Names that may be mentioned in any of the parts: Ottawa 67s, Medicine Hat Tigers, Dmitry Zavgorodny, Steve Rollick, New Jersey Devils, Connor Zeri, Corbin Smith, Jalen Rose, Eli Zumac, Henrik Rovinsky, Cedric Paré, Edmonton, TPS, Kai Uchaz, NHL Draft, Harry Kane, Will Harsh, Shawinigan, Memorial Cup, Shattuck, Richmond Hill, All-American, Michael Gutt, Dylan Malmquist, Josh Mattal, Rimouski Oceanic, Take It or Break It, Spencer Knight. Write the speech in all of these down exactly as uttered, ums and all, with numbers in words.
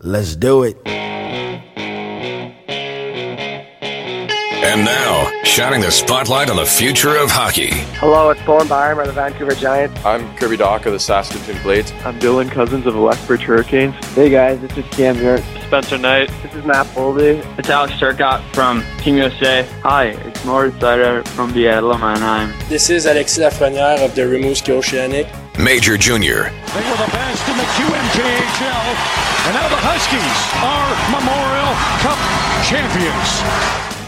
Let's do it. And now, shining the spotlight on the future of hockey. Hello, it's Paul and Byron of the Vancouver Giants. I'm Kirby Dock of the Saskatoon Blades. I'm Dylan Cousins of the Lethbridge Hurricanes. Hey guys, this is Cam here. Spencer Knight. This is Matt Boldy. It's Alex Turcotte from Team U S A. Hi, it's Moritz Seider from Seattle, Mannheim. This is Alexis Lafrenière of the Rimouski Oceanic. Major Junior. They were the best in the Q M K H L, and now the Huskies are Memorial Cup champions.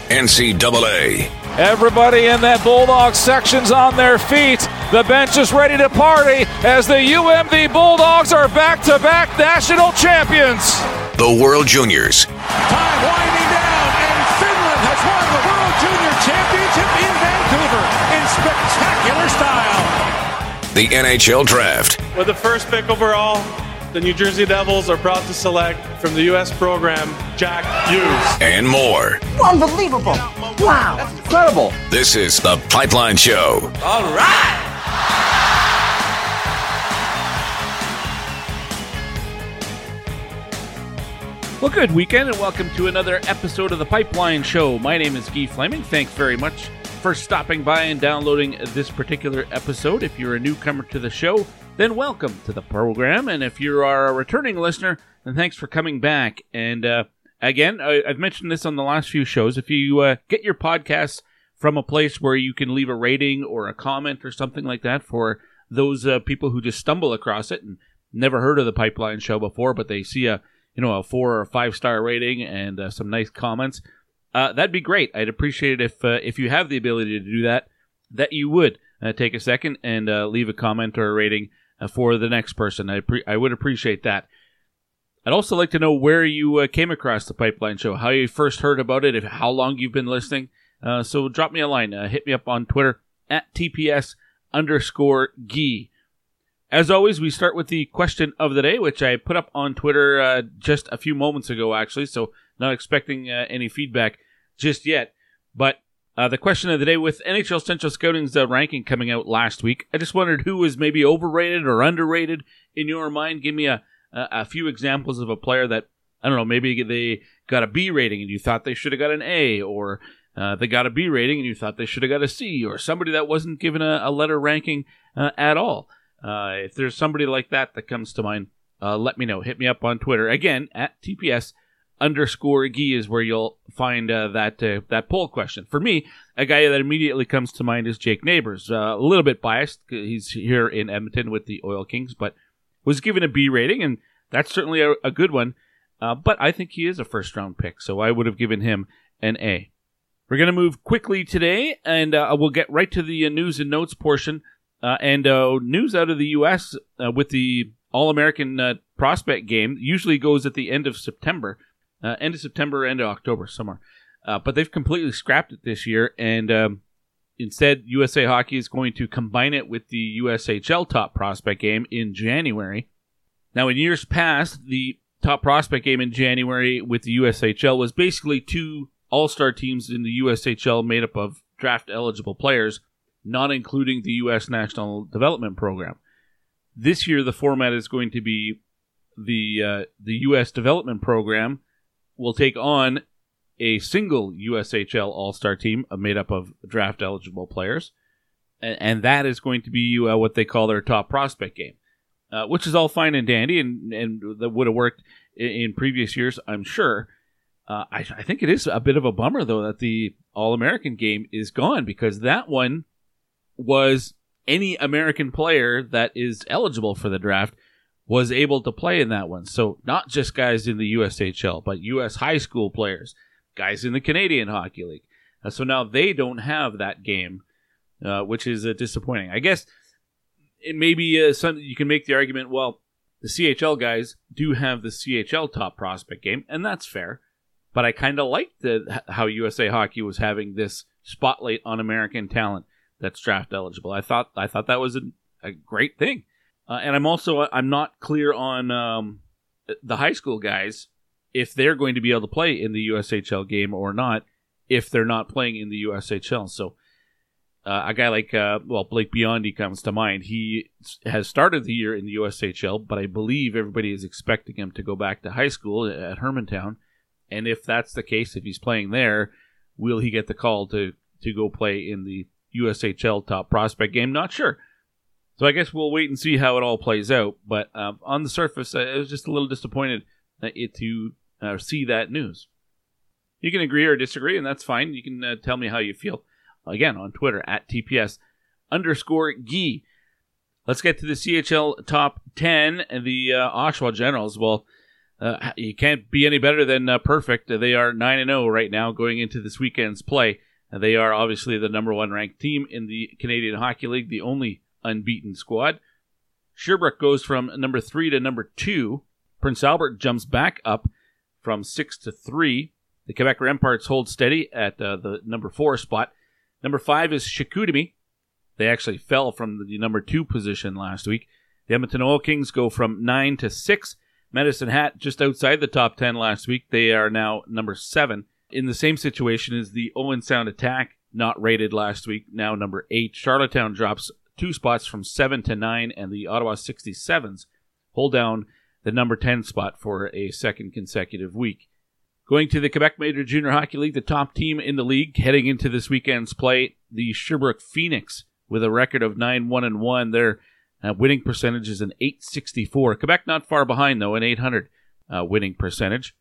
N C double A. Everybody in that Bulldog section's on their feet. The bench is ready to party as the U M V Bulldogs are back-to-back national champions. The World Juniors. Time winding down, and Finland has won the World Junior Championship in Vancouver in spectacular style. The N H L Draft. With the first pick overall, the New Jersey Devils are proud to select from the U S program, Jack Hughes. And more. Unbelievable. Wow. That's incredible. This is The Pipeline Show. All right. Well, good weekend and welcome to another episode of The Pipeline Show. My name is Guy Fleming. Thanks very much for stopping by and downloading this particular episode. If you're a newcomer to the show, then welcome to the program. And if you are a returning listener, then thanks for coming back. And uh, again, I, I've mentioned this on the last few shows. If you uh, get your podcasts from a place where you can leave a rating or a comment or something like that for those uh, people who just stumble across it and never heard of the Pipeline Show before, but they see a you know a four or five star rating and uh, some nice comments, uh, that'd be great. I'd appreciate it if uh, if you have the ability to do that, that you would uh, take a second and uh, leave a comment or a rating for the next person. I pre- I would appreciate that. I'd also like to know where you uh, came across the Pipeline Show, how you first heard about it, if how long you've been listening. Uh, so drop me a line. Uh, hit me up on Twitter, at T P S underscore Guy. As always, we start with the question of the day, which I put up on Twitter uh, just a few moments ago, actually, so not expecting uh, any feedback just yet. But Uh, the question of the day, with N H L Central Scouting's uh, ranking coming out last week, I just wondered who was maybe overrated or underrated in your mind. Give me a, a, a few examples of a player that, I don't know, maybe they got a B rating and you thought they should have got an A, or uh, they got a B rating and you thought they should have got a C, or somebody that wasn't given a, a letter ranking uh, at all. Uh, if there's somebody like that that comes to mind, uh, let me know. Hit me up on Twitter. Again, at T P S underscore Guy is where you'll find uh, that uh, that poll question. For me, a guy that immediately comes to mind is Jake Neighbors. Uh, a little bit biased. He's here in Edmonton with the Oil Kings, but was given a B rating, and that's certainly a, a good one. Uh, but I think he is a first-round pick, so I would have given him an A. We're going to move quickly today, and uh, we'll get right to the uh, news and notes portion. Uh, and uh, news out of the U S uh, with the All-American uh, prospect game usually goes at the end of September. Uh, end of September, end of October, somewhere. Uh, but they've completely scrapped it this year, and um, instead U S A Hockey is going to combine it with the U S H L Top Prospect Game in January. Now, in years past, the Top Prospect Game in January with the U S H L was basically two all-star teams in the U S H L made up of draft-eligible players, not including the U S National Development Program. This year, the format is going to be the uh, the U S Development Program will take on a single U S H L All-Star team made up of draft-eligible players, and that is going to be uh, what they call their top prospect game, uh, which is all fine and dandy, and, and that would have worked in, in previous years, I'm sure. Uh, I, I think it is a bit of a bummer, though, that the All-American game is gone, because that one was any American player that is eligible for the draft was able to play in that one. So not just guys in the U S H L, but U S high school players, guys in the Canadian Hockey League. Uh, so now they don't have that game, uh, which is uh, disappointing. I guess it may be uh, some, you can make the argument, well, the C H L guys do have the C H L top prospect game, and that's fair. But I kind of liked the, how U S A Hockey was having this spotlight on American talent that's draft eligible. I thought I thought that was a, a great thing. Uh, and I'm also, I'm not clear on um, the high school guys, if they're going to be able to play in the U S H L game or not, if they're not playing in the U S H L. So Uh, a guy like, uh, well, Blake Biondi comes to mind. He has started the year in the U S H L, but I believe everybody is expecting him to go back to high school at Hermantown. And if that's the case, if he's playing there, will he get the call to, to go play in the U S H L top prospect game? Not sure. So I guess we'll wait and see how it all plays out. But um, on the surface, I was just a little disappointed that it, to uh, see that news. You can agree or disagree, and that's fine. You can uh, tell me how you feel. Again, on Twitter, at T P S underscore Gee. Let's get to the C H L Top ten, and the uh, Oshawa Generals. Well, uh, you can't be any better than uh, perfect. They are nine and oh right now going into this weekend's play. They are obviously the number one ranked team in the Canadian Hockey League, the only unbeaten squad. Sherbrooke goes from number three to number two. Prince Albert jumps back up from six to three. The Quebec Remparts hold steady at uh, the number four spot. Number five is Chicoutimi. They actually fell from the number two position last week. The Edmonton Oil Kings go from nine to six. Medicine Hat just outside the top ten last week. They are now number seven. In the same situation is the Owen Sound Attack, not rated last week, now number eight. Charlottetown drops two spots from seven to nine, and the Ottawa sixty-sevens hold down the number ten spot for a second consecutive week. Going to the Quebec Major Junior Hockey League, the top team in the league, heading into this weekend's play, the Sherbrooke Phoenix, with a record of nine one one. Their uh, winning percentage is an eight sixty-four. Quebec not far behind, though, an eight hundred uh, winning percentage.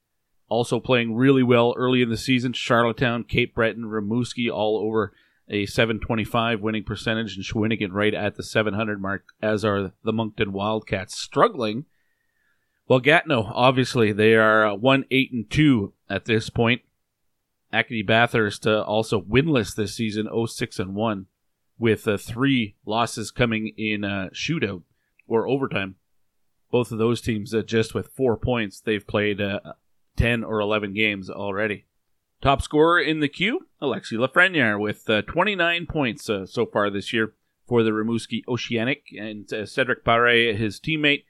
Also playing really well early in the season, Charlottetown, Cape Breton, Rimouski, all over a seven twenty-five winning percentage, and Shawinigan right at the seven hundred mark, as are the Moncton Wildcats. Struggling. Well, Gatineau, obviously, they are one eight two at this point. Acadie Bathurst uh, also winless this season, oh six one, with uh, three losses coming in uh, shootout or overtime. Both of those teams uh, just with four points. They've played uh, ten or eleven games already. Top scorer in the queue, Alexis Lafrenière, with uh, twenty-nine points uh, so far this year for the Rimouski Oceanic. And uh, Cedric Paré, his teammate,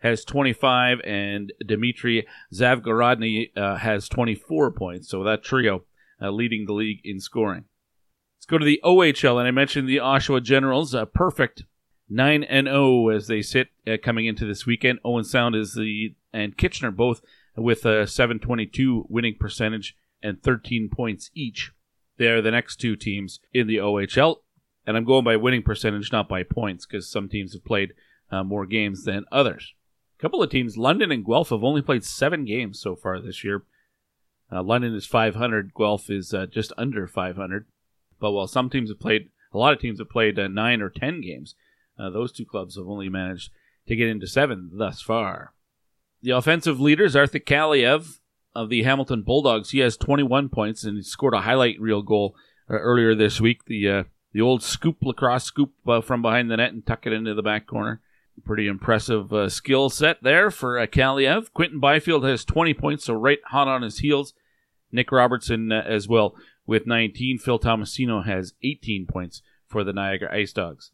has twenty-five, and Dmitry Zavgorodny uh, has twenty-four points. So that trio uh, leading the league in scoring. Let's go to the O H L, and I mentioned the Oshawa Generals. Uh, perfect nine and oh as they sit uh, coming into this weekend. Owen Sound is the and Kitchener both with a seven twenty-two winning percentage and thirteen points each. They are the next two teams in the O H L, and I'm going by winning percentage, not by points, because some teams have played uh, more games than others. Couple of teams, London and Guelph, have only played seven games so far this year. Uh, London is five hundred, Guelph is uh, just under five hundred. But while some teams have played, a lot of teams have played uh, nine or ten games, uh, those two clubs have only managed to get into seven thus far. The offensive leaders, Arthur Kaliev of the Hamilton Bulldogs, he has twenty-one points, and he scored a highlight reel goal uh, earlier this week. The uh, the old scoop, lacrosse scoop uh, from behind the net and tuck it into the back corner. Pretty impressive uh, skill set there for uh, Kaliev. Quentin Byfield has twenty points, so right hot on his heels. Nick Robertson uh, as well with nineteen. Phil Tomasino has eighteen points for the Niagara Ice Dogs.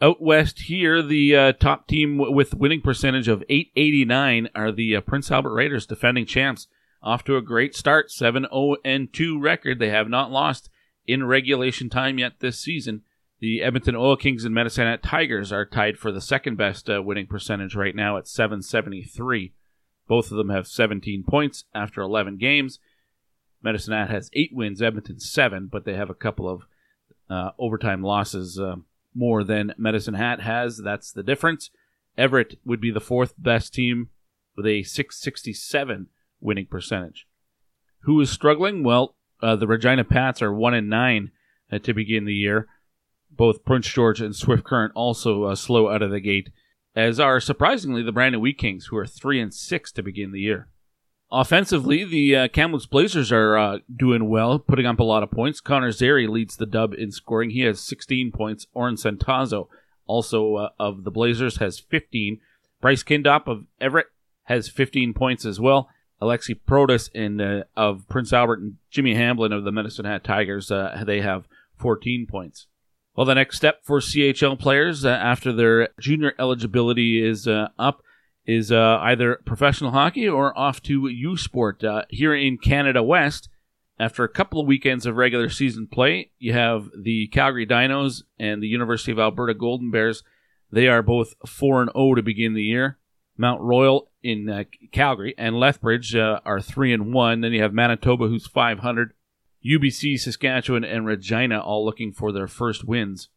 Out west here, the uh, top team w- with winning percentage of eight eighty-nine are the uh, Prince Albert Raiders, defending champs. Off to a great start, seven oh two record. They have not lost in regulation time yet this season. The Edmonton Oil Kings and Medicine Hat Tigers are tied for the second-best uh, winning percentage right now at seven seventy-three. Both of them have seventeen points after eleven games. Medicine Hat has eight wins, Edmonton seven, but they have a couple of uh, overtime losses uh, more than Medicine Hat has. That's the difference. Everett would be the fourth-best team with a six sixty-seven winning percentage. Who is struggling? Well, uh, the Regina Pats are one and nine uh, to begin the year. Both Prince George and Swift Current also uh, slow out of the gate, as are, surprisingly, the Brandon Wheat Kings, who are three and six to begin the year. Offensively, the uh, Kamloops Blazers are uh, doing well, putting up a lot of points. Connor Zeri leads the dub in scoring. He has sixteen points. Oren Santazzo, also uh, of the Blazers, has fifteen. Bryce Kindop of Everett has fifteen points as well. Alexi Protas and, uh, of Prince Albert, and Jimmy Hamblin of the Medicine Hat Tigers, uh, they have fourteen points. Well, the next step for C H L players uh, after their junior eligibility is uh, up is uh, either professional hockey or off to U Sport. Uh, here in Canada West, After a couple of weekends of regular season play, you have the Calgary Dinos and the University of Alberta Golden Bears. They are both four and oh to begin the year. Mount Royal in uh, Calgary and Lethbridge uh, are three and one. Then you have Manitoba, who's five hundred. U B C, Saskatchewan, and Regina all looking for their first wins.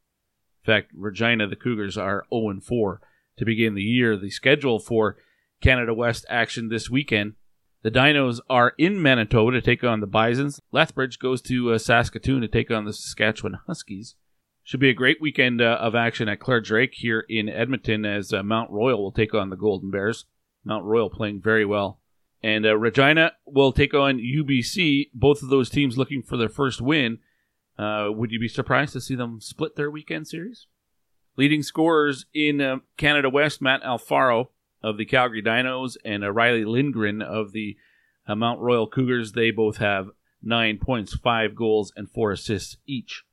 In fact, Regina, the Cougars, are oh and four to begin the year. The schedule for Canada West action this weekend: the Dinos are in Manitoba to take on the Bisons. Lethbridge goes to uh, Saskatoon to take on the Saskatchewan Huskies. Should be a great weekend uh, of action at Claire Drake here in Edmonton, as uh, Mount Royal will take on the Golden Bears. Mount Royal playing very well. And uh, Regina will take on U B C, both of those teams looking for their first win. Uh, would you be surprised to see them split their weekend series? Leading scorers in uh, Canada West, Matt Alfaro of the Calgary Dinos and uh, Riley Lindgren of the uh, Mount Royal Cougars. They both have nine points, five goals, and four assists each.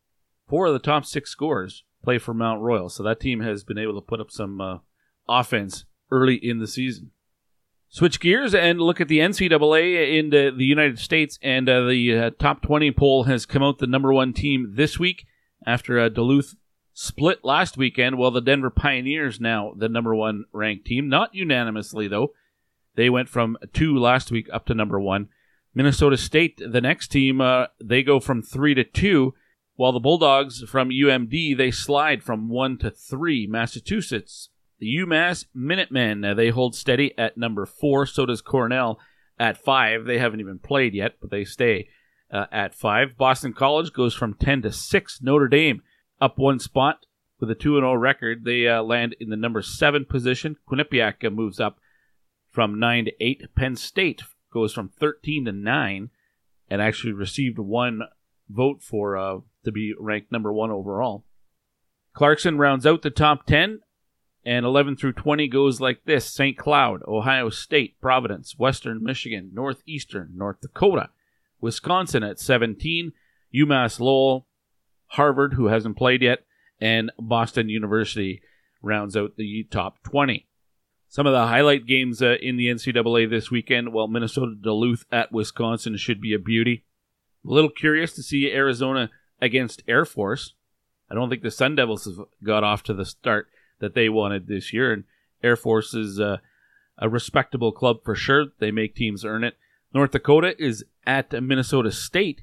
Four of the top six scorers play for Mount Royal, so that team has been able to put up some uh, offense early in the season. Switch gears and look at the N C double A in the, the United States, and uh, the uh, top twenty poll has come out the number one team this week after uh, Duluth split last weekend. Well, the Denver Pioneers now the number one ranked team. Not unanimously, though. They went from two last week up to number one. Minnesota State, the next team, uh, they go from three to two. While the Bulldogs from U M D, they slide from one to three. Massachusetts, the UMass Minutemen, they hold steady at number four. So does Cornell at five. They haven't even played yet, but they stay uh, at five. Boston College goes from ten to six. Notre Dame up one spot with a two and oh record. They uh, land in the number seven position. Quinnipiac uh, moves up from nine to eight. Penn State goes from thirteen to nine and actually received one vote for uh, to be ranked number one overall. Clarkson rounds out the top ten, and eleven through twenty goes like this: Saint Cloud, Ohio State, Providence, Western Michigan, Northeastern, North Dakota, Wisconsin at seventeen, UMass Lowell, Harvard, who hasn't played yet, and Boston University rounds out the top twenty. Some of the highlight games uh, in the N C double A this weekend: well, Minnesota Duluth at Wisconsin should be a beauty. A little curious to see Arizona against Air Force. I don't think the Sun Devils have got off to the start that they wanted this year, and Air Force is uh, a respectable club for sure. They make teams earn it. North Dakota is at Minnesota State.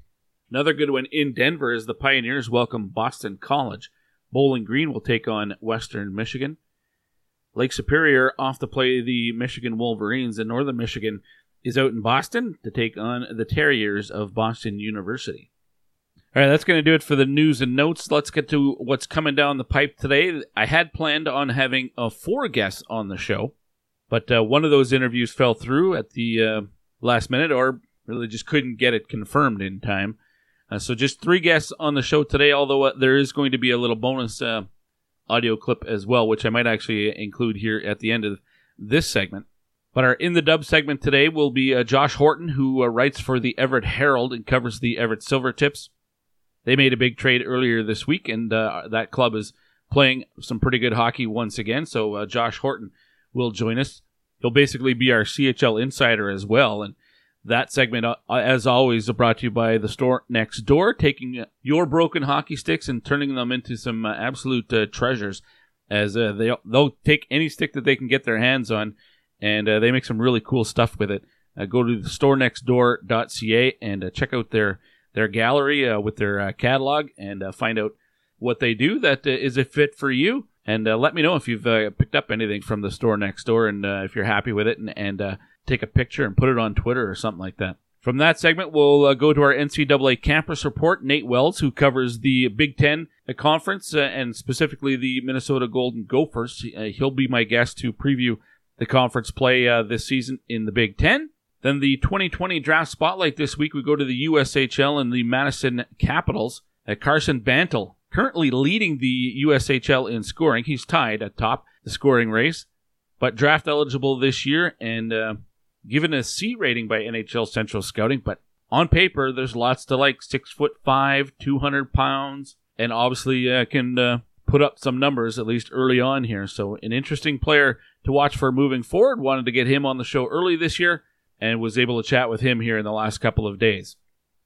Another good one in Denver is the Pioneers welcome Boston College. Bowling Green will take on Western Michigan. Lake Superior off to play the Michigan Wolverines, and Northern Michigan is out in Boston to take on the Terriers of Boston University. All right, that's going to do it for the news and notes. Let's get to what's coming down the pipe today. I had planned on having uh, four guests on the show, but uh, one of those interviews fell through at the uh, last minute, or really just couldn't get it confirmed in time. Uh, so just three guests on the show today, although uh, there is going to be a little bonus uh, audio clip as well, which I might actually include here at the end of this segment. But our In the Dub segment today will be uh, Josh Horton, who uh, writes for the Everett Herald and covers the Everett Silvertips. They made a big trade earlier this week, and uh, that club is playing some pretty good hockey once again. So uh, Josh Horton will join us. He'll basically be our C H L insider as well. And that segment, uh, as always, is brought to you by the store next door, taking your broken hockey sticks and turning them into some uh, absolute uh, treasures, as uh, they, they'll take any stick that they can get their hands on. And uh, they make some really cool stuff with it. Uh, go to the store next door dot c a and uh, check out their, their gallery uh, with their uh, catalog, and uh, find out what they do that uh, is a fit for you. And uh, let me know if you've uh, picked up anything from the store next door, and uh, if you're happy with it, and, and uh, take a picture and put it on Twitter or something like that. From that segment, we'll uh, go to our N C double A campus report. Nate Wells, who covers the Big Ten the conference uh, and specifically the Minnesota Golden Gophers, uh, he'll be my guest to preview the conference play uh, this season in the Big Ten. Then the twenty twenty draft spotlight this week, we go to the U S H L and the Madison Capitals. Uh, Carson Bantle, currently leading the U S H L in scoring. He's tied atop the scoring race, but draft eligible this year, and uh, given a C rating by N H L Central Scouting. But on paper, there's lots to like. Six foot five, two hundred pounds, and obviously uh, can uh, put up some numbers, at least early on here. So an interesting player to watch for moving forward. Wanted to get him on the show early this year, and was able to chat with him here in the last couple of days.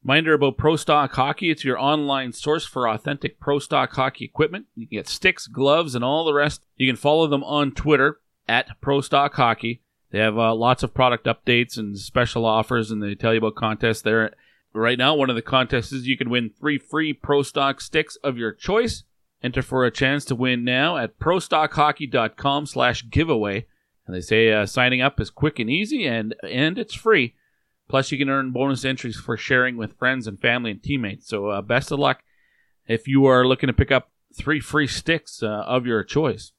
Reminder about Pro Stock Hockey. It's your online source for authentic Pro Stock Hockey equipment. You can get sticks, gloves, and all the rest. You can follow them on Twitter at Pro Stock Hockey. They have uh, lots of product updates and special offers, and they tell you about contests there. Right now, one of the contests is you can win three free Pro Stock sticks of your choice. Enter for a chance to win now at prostockhockey.com slash giveaway. And they say uh, signing up is quick and easy, and and it's free. Plus, you can earn bonus entries for sharing with friends and family and teammates. So uh, best of luck if you are looking to pick up three free sticks uh, of your choice.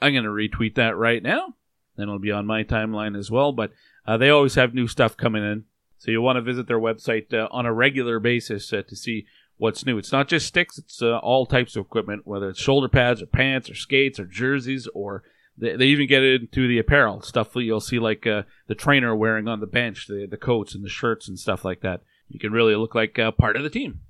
I'm going to retweet that right now. Then it'll be on my timeline as well. But uh, they always have new stuff coming in. So you'll want to visit their website uh, on a regular basis uh, to see what's new. It's not just sticks. It's uh, all types of equipment, whether it's shoulder pads or pants or skates or jerseys, or they, they even get into the apparel stuff. You'll see like uh, the trainer wearing on the bench, the, the coats and the shirts and stuff like that. You can really look like uh, part of the team.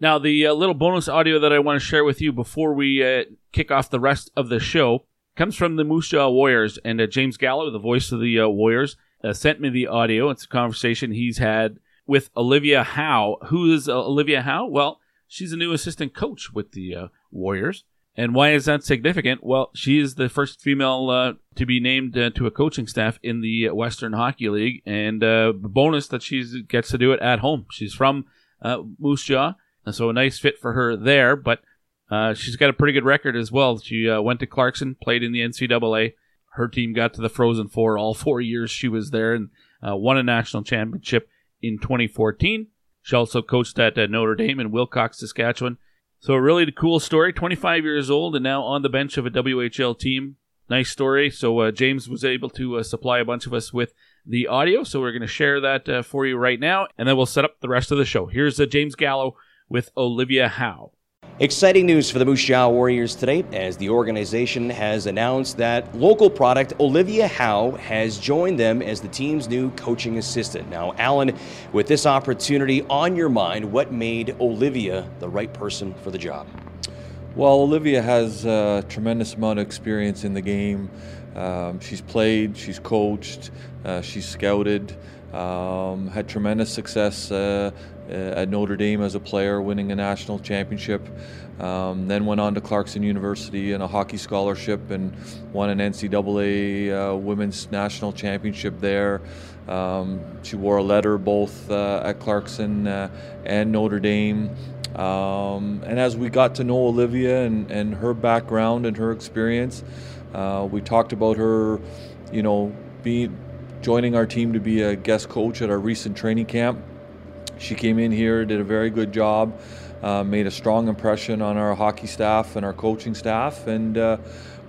Now, the uh, little bonus audio that I want to share with you before we uh, kick off the rest of the show comes from the Moose Jaw Warriors, and uh, James Gallo, the voice of the uh, Warriors, Uh, sent me the audio. It's a conversation he's had with Olivia Howe. Who is uh, Olivia Howe? Well, she's a new assistant coach with the uh, Warriors. And why is that significant? Well, she is the first female uh, to be named uh, to a coaching staff in the Western Hockey League. And uh, the bonus that she gets to do it at home. She's from uh, Moose Jaw, so a nice fit for her there. But uh, she's got a pretty good record as well. She uh, went to Clarkson, played in the N C double A. Her team got to the Frozen Four all four years she was there, and uh, won a national championship in twenty fourteen. She also coached at uh, Notre Dame in Wilcox, Saskatchewan. So a really cool story. twenty-five years old and now on the bench of a W H L team. Nice story. So uh, James was able to uh, supply a bunch of us with the audio. So we're going to share that uh, for you right now, and then we'll set up the rest of the show. Here's uh, James Gallo with Olivia Howe. Exciting news for the Moose Jaw Warriors today, as the organization has announced that local product Olivia Howe has joined them as the team's new coaching assistant. Now, Alan, with this opportunity on your mind, what made Olivia the right person for the job? Well, Olivia has a tremendous amount of experience in the game. Um, she's played, she's coached, uh, she's scouted, um, had tremendous success uh, at Notre Dame as a player, winning a national championship, um, then went on to Clarkson University in a hockey scholarship and won an N C double A uh, women's national championship there. Um, she wore a letter both uh, at Clarkson uh, and Notre Dame. Um, and as we got to know Olivia and, and her background and her experience, uh, we talked about her, you know, being joining our team to be a guest coach at our recent training camp. She came in here, did a very good job, uh, made a strong impression on our hockey staff and our coaching staff, and uh,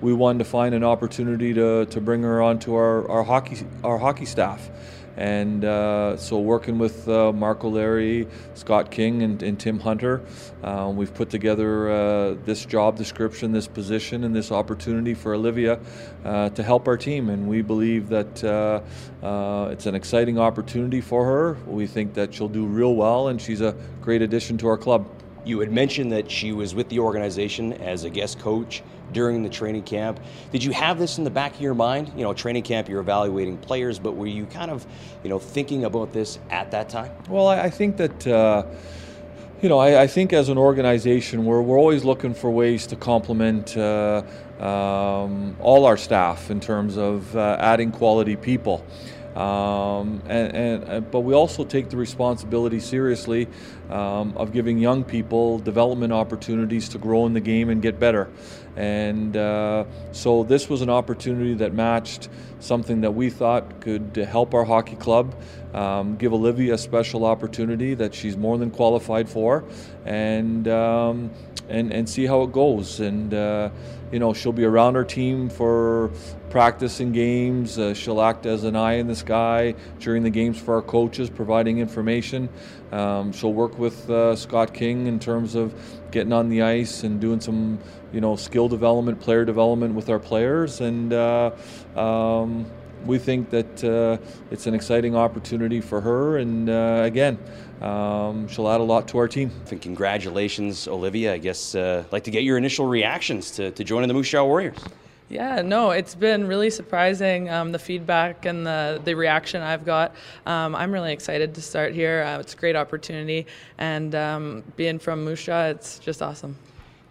we wanted to find an opportunity to, to bring her onto our, our hockey our hockey staff. And uh, so working with uh, Mark O'Leary, Scott King, and, and Tim Hunter, uh, we've put together uh, this job description, this position, and this opportunity for Olivia uh, to help our team. And we believe that uh, uh, it's an exciting opportunity for her. We think that she'll do real well, and she's a great addition to our club. You had mentioned that she was with the organization as a guest coach during the training camp. Did you have this in the back of your mind? You know, training camp, you're evaluating players, but were you kind of, you know, thinking about this at that time? Well, I think that, uh, you know, I, I think as an organization, we're, we're always looking for ways to complement uh, um, all our staff in terms of uh, adding quality people. Um, and, and but we also take the responsibility seriously um, of giving young people development opportunities to grow in the game and get better. And uh, so this was an opportunity that matched something that we thought could help our hockey club, um, give Olivia a special opportunity that she's more than qualified for, and um, and and see how it goes. And uh, you know, she'll be around our team for practice and games. Uh, she'll act as an eye in the sky during the games for our coaches, providing information. Um, she'll work with uh, Scott King in terms of getting on the ice and doing some, you know, skill development, player development with our players. And uh, um, we think that uh, it's an exciting opportunity for her. And uh, again, um, she'll add a lot to our team. And congratulations, Olivia. I guess uh, I'd like to get your initial reactions to, to joining the Moose Jaw Warriors. Yeah, no, it's been really surprising, um, the feedback and the, the reaction I've got. Um, I'm really excited to start here. Uh, it's a great opportunity, and um, being from Moosha, it's just awesome.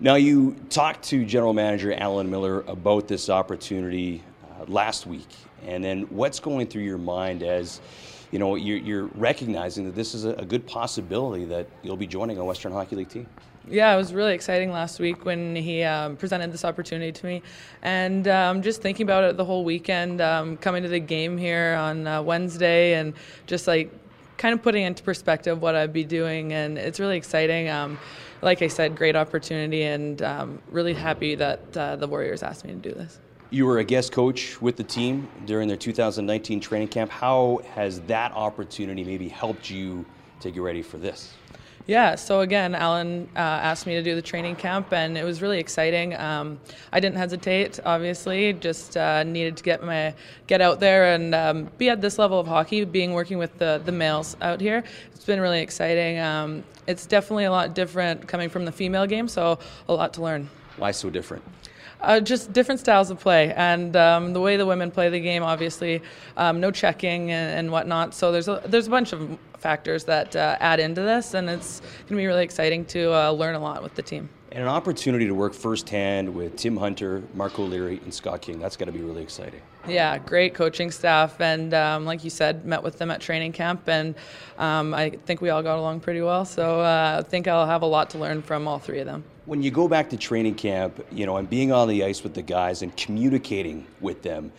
Now, you talked to General Manager Alan Miller about this opportunity uh, last week, and then what's going through your mind as, you know, you're, you're recognizing that this is a good possibility that you'll be joining a Western Hockey League team? Yeah, it was really exciting last week when he um, presented this opportunity to me, and um, just thinking about it the whole weekend, um, coming to the game here on uh, Wednesday, and just like kind of putting into perspective what I'd be doing, and it's really exciting. Um, like I said, great opportunity, and um, really happy that uh, the Warriors asked me to do this. You were a guest coach with the team during their two thousand nineteen training camp. How has that opportunity maybe helped you to get ready for this? Yeah, so again, Alan uh, asked me to do the training camp, and it was really exciting. Um, I didn't hesitate, obviously, just uh, needed to get my get out there and um, be at this level of hockey, being working with the, the males out here. It's been really exciting. Um, it's definitely a lot different coming from the female game, so a lot to learn. Why so different? Uh, just different styles of play, and um, the way the women play the game, obviously, um, no checking and, and whatnot. So there's a, there's a bunch of factors that uh, add into this, and it's going to be really exciting to uh, learn a lot with the team. And an opportunity to work firsthand with Tim Hunter, Mark O'Leary, and Scott King. That's got to be really exciting. Yeah, great coaching staff, and um, like you said, met with them at training camp, and um, I think we all got along pretty well, so uh, I think I'll have a lot to learn from all three of them. When you go back to training camp, you know, and being on the ice with the guys and communicating with them,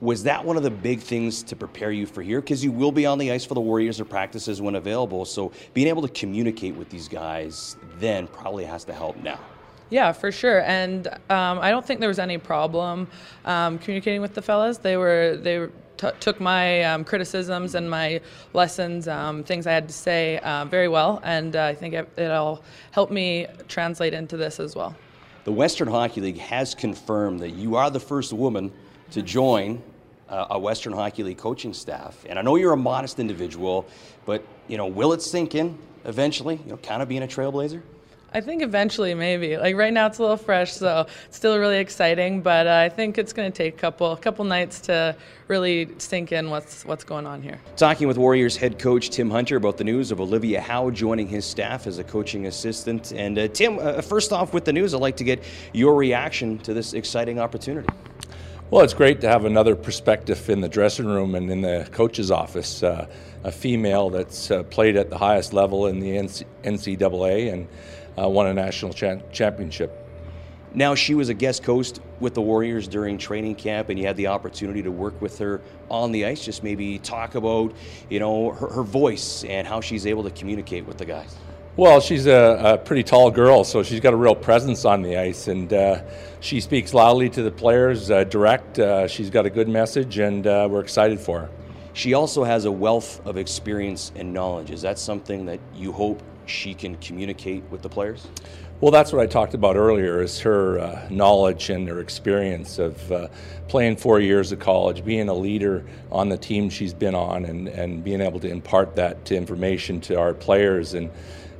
was that one of the big things to prepare you for here? Because you will be on the ice for the Warriors or practices when available, so being able to communicate with these guys then probably has to help now. Yeah, for sure, and um, I don't think there was any problem um, communicating with the fellas. They were they were T- took my um, criticisms and my lessons, um, things I had to say uh, very well, and uh, I think it, it'll help me translate into this as well. The Western Hockey League has confirmed that you are the first woman to join uh, a Western Hockey League coaching staff, and I know you're a modest individual, but you know, will it sink in eventually, you know, kind of being a trailblazer? I think eventually, maybe. Like right now, it's a little fresh, so it's still really exciting. But uh, I think it's going to take a couple, a couple nights to really sink in what's what's going on here. Talking with Warriors head coach Tim Hunter about the news of Olivia Howe joining his staff as a coaching assistant. And uh, Tim, uh, first off, with the news, I'd like to get your reaction to this exciting opportunity. Well, it's great to have another perspective in the dressing room and in the coach's office. Uh, a female that's uh, played at the highest level in the N C double A and Uh, won a national cha- championship. Now, she was a guest coach with the Warriors during training camp, and you had the opportunity to work with her on the ice. Just maybe talk about, you know, her, her voice and how she's able to communicate with the guys. Well, she's a, a pretty tall girl, so she's got a real presence on the ice, and uh, she speaks loudly to the players, uh, direct. Uh, she's got a good message, and uh, we're excited for her. She also has a wealth of experience and knowledge. Is that something that you hope she can communicate with the players? Well, that's what I talked about earlier, is her uh, knowledge and her experience of uh, playing four years of college, being a leader on the team she's been on, and, and being able to impart that to information to our players. And,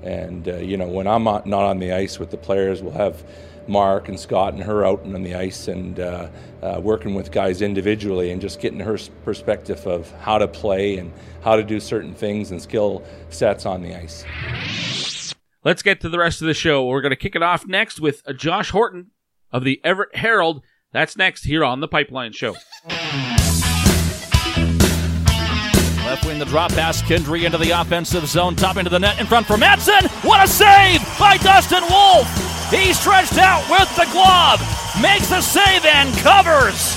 and uh, you know, when I'm not on the ice with the players, we'll have Mark and Scott and her out on the ice and uh, uh, working with guys individually and just getting her perspective of how to play and how to do certain things and skill sets on the ice. Let's get to the rest of the show. We're going to kick it off next with Josh Horton of the Everett Herald. That's next here on The Pipeline Show. Left wing, the drop pass, Kindry into the offensive zone, top into the net in front for Madsen. What a save by Dustin Wolf! He stretched out with the glove, makes the save and covers.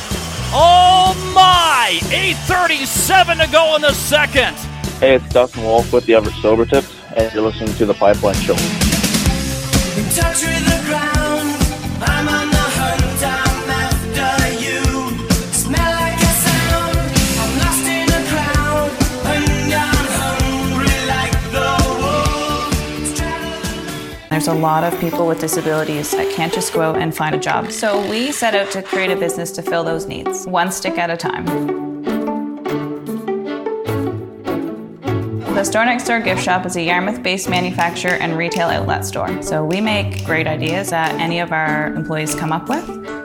Oh my! eight thirty-seven to go in the second. Hey, it's Dustin Wolf with the Everett Sober Tips, and you're listening to The Pipeline Show. In touch with the ground, I'm on the hunt, I'm after you. Smell like a sound, I'm lost in a crowd, and I'm hungry like the wolf. There's a lot of people with disabilities that can't just go out and find a job. So we set out to create a business to fill those needs, one stick at a time. The Store Next Door Gift Shop is a Yarmouth-based manufacturer and retail outlet store. So we make great ideas that any of our employees come up with,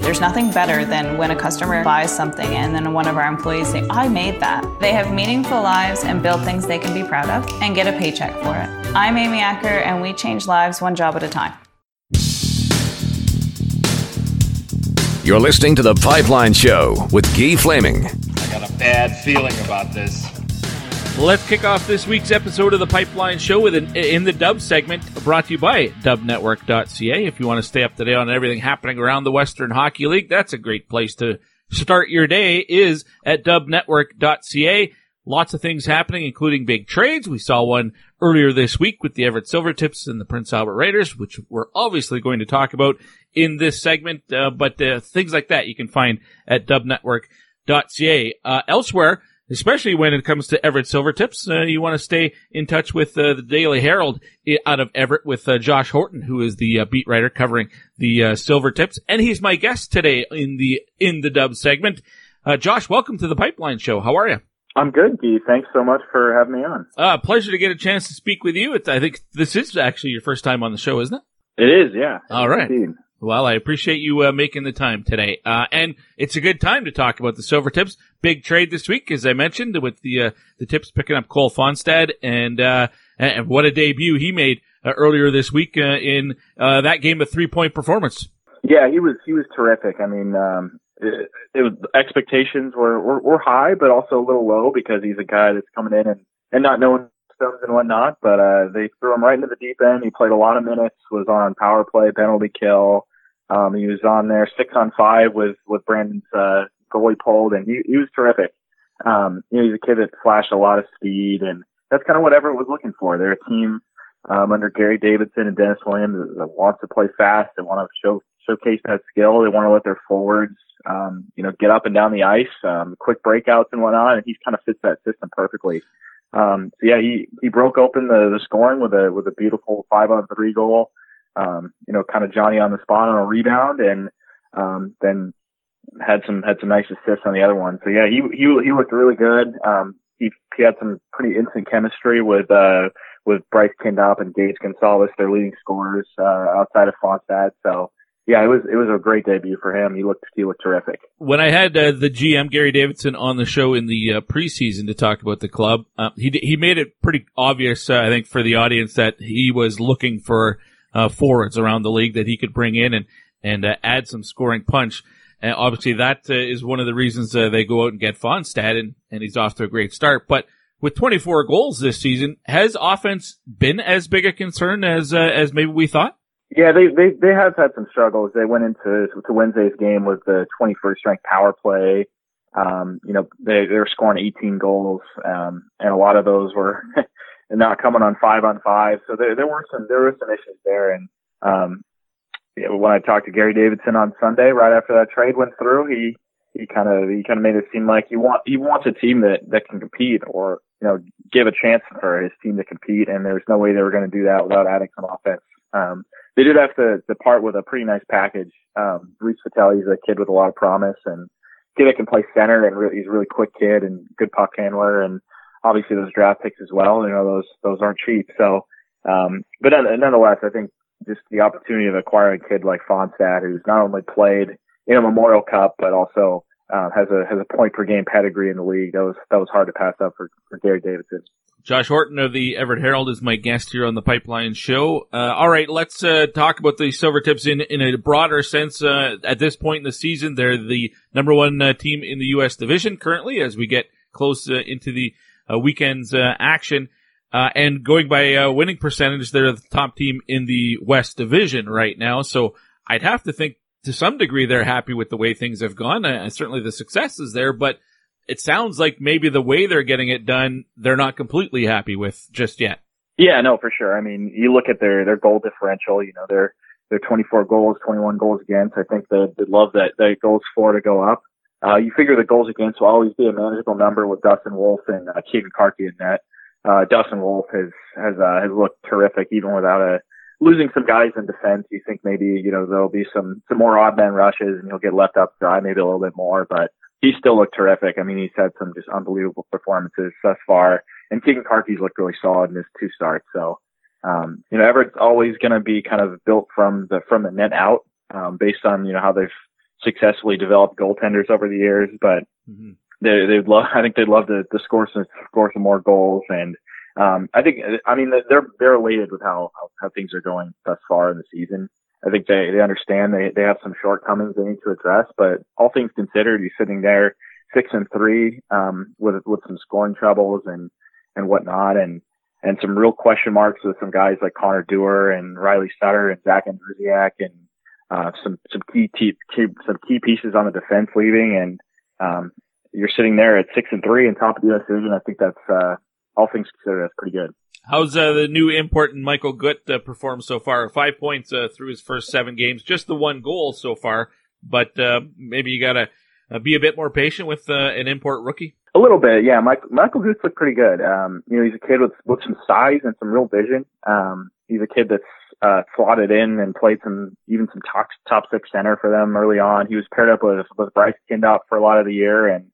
There's nothing better than when a customer buys something and then one of our employees say, I made that. They have meaningful lives and build things they can be proud of and get a paycheck for it. I'm Amy Acker, and we change lives one job at a time. You're listening to The Pipeline Show with Guy Flaming. I got a bad feeling about this. Let's kick off this week's episode of The Pipeline Show with an In the Dub segment brought to you by dub network dot c a. If you want to stay up to date on everything happening around the Western Hockey League, that's a great place to start your day, is at dub network dot c a. Lots of things happening, including big trades. We saw one earlier this week with the Everett Silvertips and the Prince Albert Raiders, which we're obviously going to talk about in this segment, uh, but uh, things like that you can find at dub network dot c a. Uh, elsewhere, especially when it comes to Everett Silvertips, uh, you want to stay in touch with uh, the Daily Herald out of Everett with uh, Josh Horton, who is the uh, beat writer covering the uh, Silvertips, and he's my guest today in the In the Dub segment. Uh, Josh, welcome to The Pipeline Show. How are you? I'm good, Guy. Thanks so much for having me on. Uh, pleasure to get a chance to speak with you. It's, I think this is actually your first time on the show, isn't it? It is, yeah. All right. Indeed. Well, I appreciate you uh, making the time today. Uh, and it's a good time to talk about the Silvertips. Big trade this week, as I mentioned, with the uh, the Tips picking up Cole Fonstad, and uh, and what a debut he made uh, earlier this week uh, in uh, that game, a three-point performance. Yeah, he was he was terrific. I mean, um, it, it was, expectations were, were, were high, but also a little low because he's a guy that's coming in and, and not knowing systems and whatnot, but uh, they threw him right into the deep end. He played a lot of minutes, was on power play, penalty kill. Um, he was on there six on five with, with Brandon's, uh, goalie pulled, and he, he was terrific. Um, you know, he's a kid that flashed a lot of speed, and that's kind of what Everett was looking for. They're a team, um, under Gary Davidson and Dennis Williams that wants to play fast. They want to show, showcase that skill. They want to let their forwards, um, you know, get up and down the ice, um, quick breakouts and whatnot, and he's kind of fits that system perfectly. Um, so yeah, he, he broke open the, the scoring with a, with a beautiful five on three goal. Um, you know, kind of Johnny on the spot on a rebound, and um, then had some had some nice assists on the other one. So yeah, he he, he looked really good. Um, he, he had some pretty instant chemistry with uh, with Bryce Kindop and Gage Gonzalez, their leading scorers uh, outside of Fonstad. So yeah, it was it was a great debut for him. He looked he looked terrific. When I had uh, the G M Gary Davidson on the show in the uh, preseason to talk about the club, uh, he he made it pretty obvious, uh, I think, for the audience that he was looking for uh forwards around the league that he could bring in and and uh, add some scoring punch. And obviously that uh, is one of the reasons uh, they go out and get Fonstad, and and he's off to a great start. But with twenty-four goals this season, has offense been as big a concern as uh, as maybe we thought? Yeah, they they they have had some struggles. They went into to Wednesday's game with the twenty-first ranked power play. Um, you know, they they were scoring eighteen goals, um, and a lot of those were and not coming on five on five. So there, there were some, there were some issues there. And, um, yeah, when I talked to Gary Davidson on Sunday, right after that trade went through, he, he kind of, he kind of made it seem like he want, he wants a team that, that can compete, or, you know, give a chance for his team to compete. And there was no way they were going to do that without adding some offense. Um, they did have to, to part with a pretty nice package. Um, Reese Vitale is a kid with a lot of promise, and kid that can play center, and really, he's a really quick kid and good puck handler, and obviously those draft picks as well. You know, those, those aren't cheap. So, um, but nonetheless, I think just the opportunity of acquiring a kid like Fonstad, who's not only played in a Memorial Cup, but also, uh, has a, has a point per game pedigree in the league. That was, that was hard to pass up for, for Gary Davidson. Josh Horton of the Everett Herald is my guest here on the Pipeline Show. Uh, all right, let's, uh, talk about the Silvertips in, in a broader sense. Uh, at this point in the season, they're the number one uh, team in the U S division currently, as we get close uh, into the, Uh, weekend's uh, action, uh, and going by uh, winning percentage, they're the top team in the West Division right now. So I'd have to think to some degree they're happy with the way things have gone. Uh, certainly the success is there, but it sounds like maybe the way they're getting it done, they're not completely happy with just yet. Yeah, no, for sure. I mean, you look at their, their goal differential, you know, they're They're twenty-four goals, twenty-one goals against. I think they they love that that goals for to go up. Uh, you figure the goals against will always be a manageable number with Dustin Wolf and uh, Keegan Karki in net. Uh, Dustin Wolf has has uh, has looked terrific even without a losing some guys in defense. You think maybe you know there'll be some some more odd man rushes and he'll get left up dry maybe a little bit more, but he still looked terrific. I mean, he's had some just unbelievable performances thus far, and Keegan Karki's looked really solid in his two starts. So, um, you know, Everett's always going to be kind of built from the from the net out, um, based on you know how they've successfully developed goaltenders over the years. But mm-hmm. they they'd love, I think they'd love to, to score some score some more goals, and um, I think I mean they're they're elated with how how things are going thus far in the season. I think they, they understand they, they have some shortcomings they need to address, but all things considered, you're sitting there six and three, um, with, with some scoring troubles and, and whatnot and, and some real question marks with some guys like Connor Dewar and Riley Sutter and Zach Andrusiak and, uh, some, some key, key, some key pieces on the defense leaving. And, um, you're sitting there at six and three and top of the U S division. I think that's, uh, all things considered, that's pretty good. How's uh, the new import in Michael Gutt uh, performed so far? Five points uh, through his first seven games, just the one goal so far. But uh, maybe you got to uh, be a bit more patient with uh, an import rookie. A little bit, yeah. Mike, Michael Gutt's looked pretty good. Um, you know, he's a kid with, with some size and some real vision. Um, he's a kid that's uh, slotted in and played some even some top, top six center for them early on. He was paired up with with Bryce Kindop for a lot of the year, and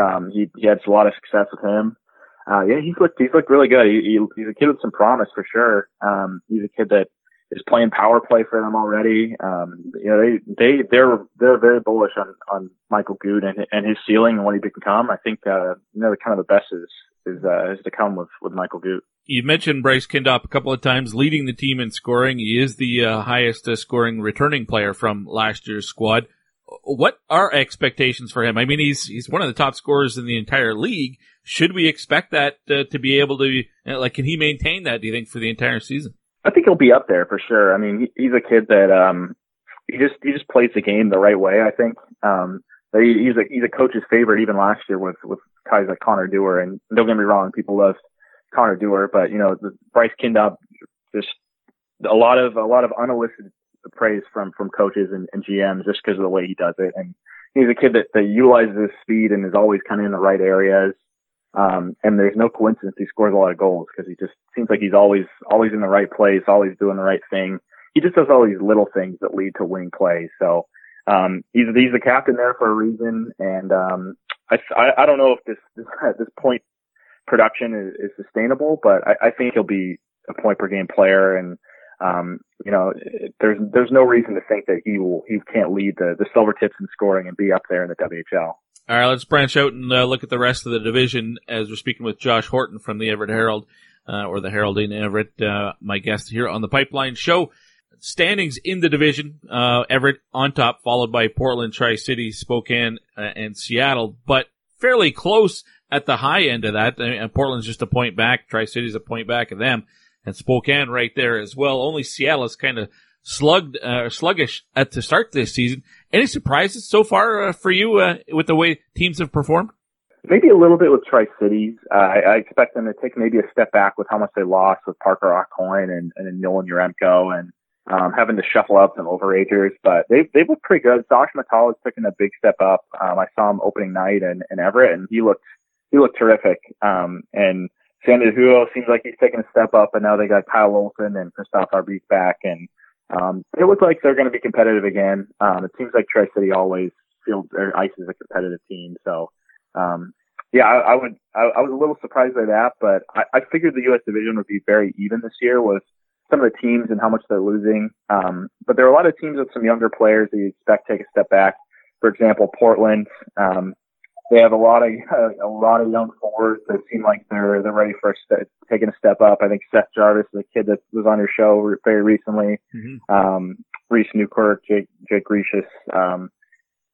um, he, he had a lot of success with him. Uh, yeah, he's looked, he's looked really good. He, he, he's a kid with some promise for sure. Um, he's a kid that is playing power play for them already. Um, you know, they, they, they're, they're very bullish on, on Michael Gutt and, and his ceiling and what he could become. I think, uh, you know, kind of the best is, is, uh, is to come with, with Michael Gutt. You mentioned Bryce Kindop a couple of times, leading the team in scoring. He is the uh, highest uh, scoring returning player from last year's squad. What are expectations for him? I mean, he's he's one of the top scorers in the entire league. Should we expect that uh, to be able to, like, can he maintain that, do you think, for the entire season? I think he'll be up there for sure. I mean, he, he's a kid that um, he just he just plays the game the right way, I think. Um, he, he's a he's a coach's favorite even last year with, with guys like Connor Dewar. And don't get me wrong, people love Connor Dewar, but, you know, the Bryce Kindop, just a lot of, a lot of unelicited praise from from coaches and, and G Ms just because of the way he does it, and he's a kid that, that utilizes his speed and is always kind of in the right areas. Um, and there's no coincidence he scores a lot of goals because he just seems like he's always always in the right place, always doing the right thing. He just does all these little things that lead to winning plays. So um, he's he's the captain there for a reason, and um, I, I I don't know if this this, at this point production is, is sustainable, but I, I think he'll be a point per game player and. Um, you know, there's there's no reason to think that he will he can't lead the, the Silvertips in scoring and be up there in the W H L. All right, let's branch out and uh, look at the rest of the division as we're speaking with Josh Horton from the Everett Herald, uh, or the Herald in Everett, uh, my guest here on the Pipeline Show. Standings in the division, uh, Everett on top, followed by Portland, Tri-Cities, Spokane, uh, and Seattle, but fairly close at the high end of that. I mean, Portland's just a point back, Tri-Cities a point back of them. And Spokane right there as well. Only Seattle is kind of slugged, uh, sluggish at the start this season. Any surprises so far uh, for you uh, with the way teams have performed? Maybe a little bit with Tri-Cities. Uh, I, I expect them to take maybe a step back with how much they lost with Parker Aucoin and, and Nolan Yuremko and um, having to shuffle out some overagers. But they've, they've looked pretty good. Josh Mattal has taken a big step up. Um, I saw him opening night in, in Everett, and he looked he looked terrific. Um, and Sander Huo seems like he's taking a step up, and now they got Kyle Olsen and Christophe Arbute back, and um, it looks like they're going to be competitive again. Um, it seems like Tri-City always feels their ice is a competitive team, so um, yeah, I, I would. I, I was a little surprised by that, but I, I figured the U S division would be very even this year with some of the teams and how much they're losing. Um, but there are a lot of teams with some younger players that you expect to take a step back. For example, Portland. Um, They have a lot of uh, a lot of young forwards that seem like they're they're ready for a st- taking a step up. I think Seth Jarvis is a kid that was on your show very recently. Mm-hmm. Um, Reese Newkirk, Jake Jake Reisius, um,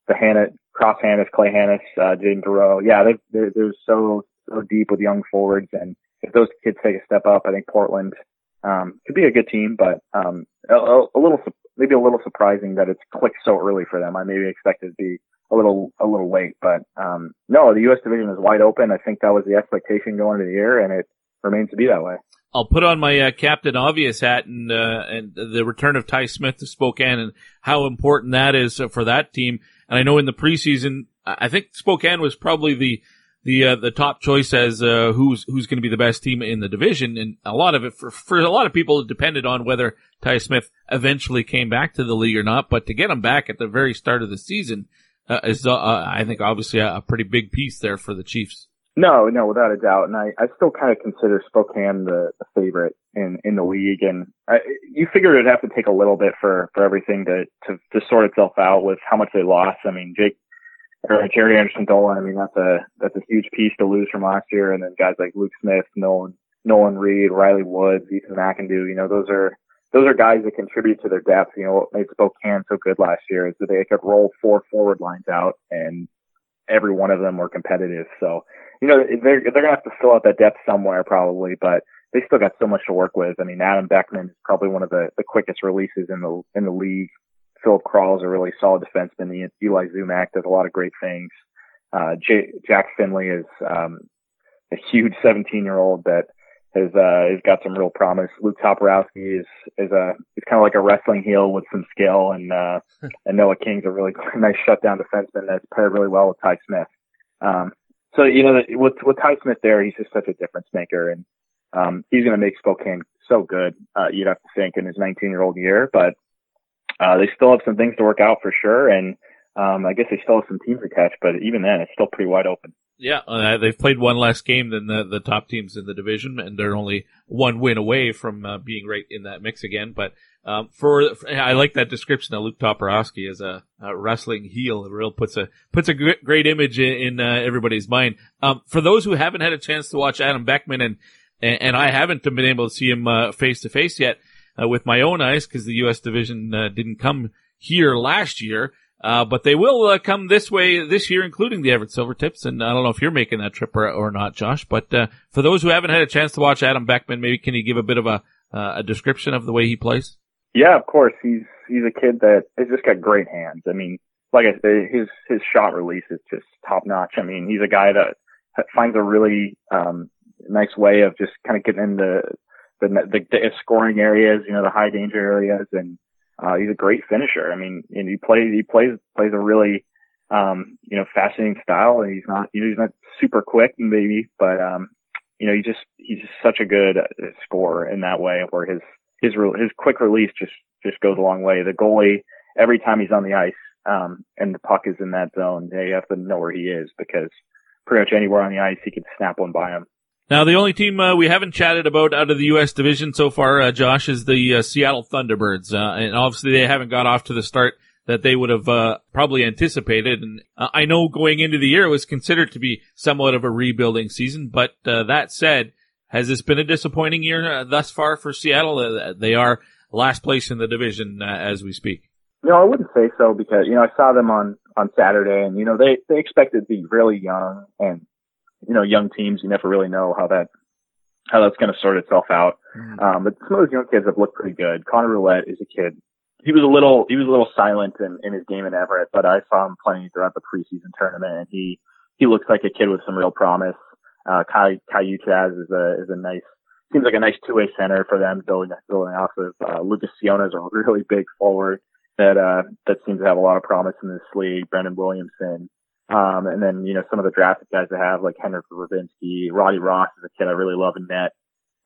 the Hannis, Cross Hannis, Clay Hannis, uh, Jaden Thoreau. Yeah, they they're, they're so so deep with young forwards, and if those kids take a step up, I think Portland um, could be a good team. But um, a, a little maybe a little surprising that it's clicked so early for them. I maybe expected it to be a little, a little late, but, um, no, the U S division is wide open. I think that was the expectation going into the year, and it remains to be that way. I'll put on my uh, Captain Obvious hat and, uh, and the return of Ty Smith to Spokane and how important that is for that team. And I know in the preseason, I think Spokane was probably the the uh, the top choice as uh, who's who's going to be the best team in the division. And a lot of it for for a lot of people it depended on whether Ty Smith eventually came back to the league or not. But to get him back at the very start of the season uh, is uh, I think obviously a, a pretty big piece there for the Chiefs. No, no, without a doubt. And I, I still kind of consider Spokane the, the favorite in, in the league. And I, you figure it would have to take a little bit for, for everything to, to, to sort itself out with how much they lost. I mean, Jake, or Jerry Anderson Dolan, I mean, that's a, that's a huge piece to lose from last year. And then guys like Luke Smith, Nolan, Nolan Reed, Riley Woods, Ethan McIndoe, you know, those are, those are guys that contribute to their depth. You know, what made Spokane so good last year is that they could roll four forward lines out and every one of them were competitive. So, you know, they're, they're going to have to fill out that depth somewhere probably, but they still got so much to work with. I mean, Adam Beckman is probably one of the, the quickest releases in the, in the league. Philip Kral is a really solid defenseman. Eli Zumac does a lot of great things. Uh, J- Jack Finley is, um, a huge seventeen year old that has, uh, has got some real promise. Luke Toporowski is, is a, is kind of like a wrestling heel with some skill. And, uh, and Noah King's a really nice shutdown defenseman that's paired really well with Ty Smith. Um, So, you know, with, with Ty Smith there, he's just such a difference maker, and um, he's going to make Spokane so good, uh, you'd have to think, in his nineteen-year-old year. But uh, they still have some things to work out for sure, and um, I guess they still have some teams to catch, but even then, it's still pretty wide open. Yeah, uh, they've played one less game than the, the top teams in the division, and they're only one win away from uh, being right in that mix again. But um, for, for I like that description of Luke Toporowski as a, a wrestling heel. It really puts a puts a great image in, in uh, everybody's mind. Um, for those who haven't had a chance to watch Adam Beckman, and and I haven't been able to see him face to face yet uh, with my own eyes because the U S division uh, didn't come here last year. Uh, but they will uh, come this way this year, including the Everett Silvertips. And I don't know if you're making that trip or, or not, Josh. But uh, for those who haven't had a chance to watch Adam Beckman, maybe can you give a bit of a, uh, a description of the way he plays? Yeah, of course. He's he's a kid that has just got great hands. I mean, like I said, his his shot release is just top notch. I mean, he's a guy that, that finds a really um, nice way of just kind of getting into the, the, the scoring areas, you know, the high danger areas, and Uh, he's a great finisher. I mean, and he plays, he plays, plays a really, um, you know, fascinating style. And he's not, you know, he's not super quick maybe, but, um, you know, he just, he's just such a good scorer in that way where his, his, his quick release just, just goes a long way. The goalie, every time he's on the ice, um, and the puck is in that zone, they have to know where he is because pretty much anywhere on the ice, he can snap one by him. Now, the only team uh, we haven't chatted about out of the U S division so far, uh, Josh, is the uh, Seattle Thunderbirds. Uh, and obviously they haven't got off to the start that they would have uh, probably anticipated. And uh, I know going into the year it was considered to be somewhat of a rebuilding season. But uh, that said, has this been a disappointing year uh, thus far for Seattle? Uh, they are last place in the division uh, as we speak. No, I wouldn't say so because, you know, I saw them on, on Saturday and, you know, they, they expected to be really young and, you know, young teams, you never really know how that, how that's going to sort itself out. Um, but some of those young kids have looked pretty good. Connor Roulette is a kid. He was a little, he was a little silent in, in his game in Everett, but I saw him playing throughout the preseason tournament and he, he looks like a kid with some real promise. Uh, Kai, Kai Uchaz is a, is a nice, seems like a nice two-way center for them building, building off of, uh, Lucas Ciona is a really big forward that, uh, that seems to have a lot of promise in this league. Brendan Williamson. Um, and then, you know, some of the drafted guys they have, like Henrik Rovinsky, Roddy Ross is a kid I really love in net.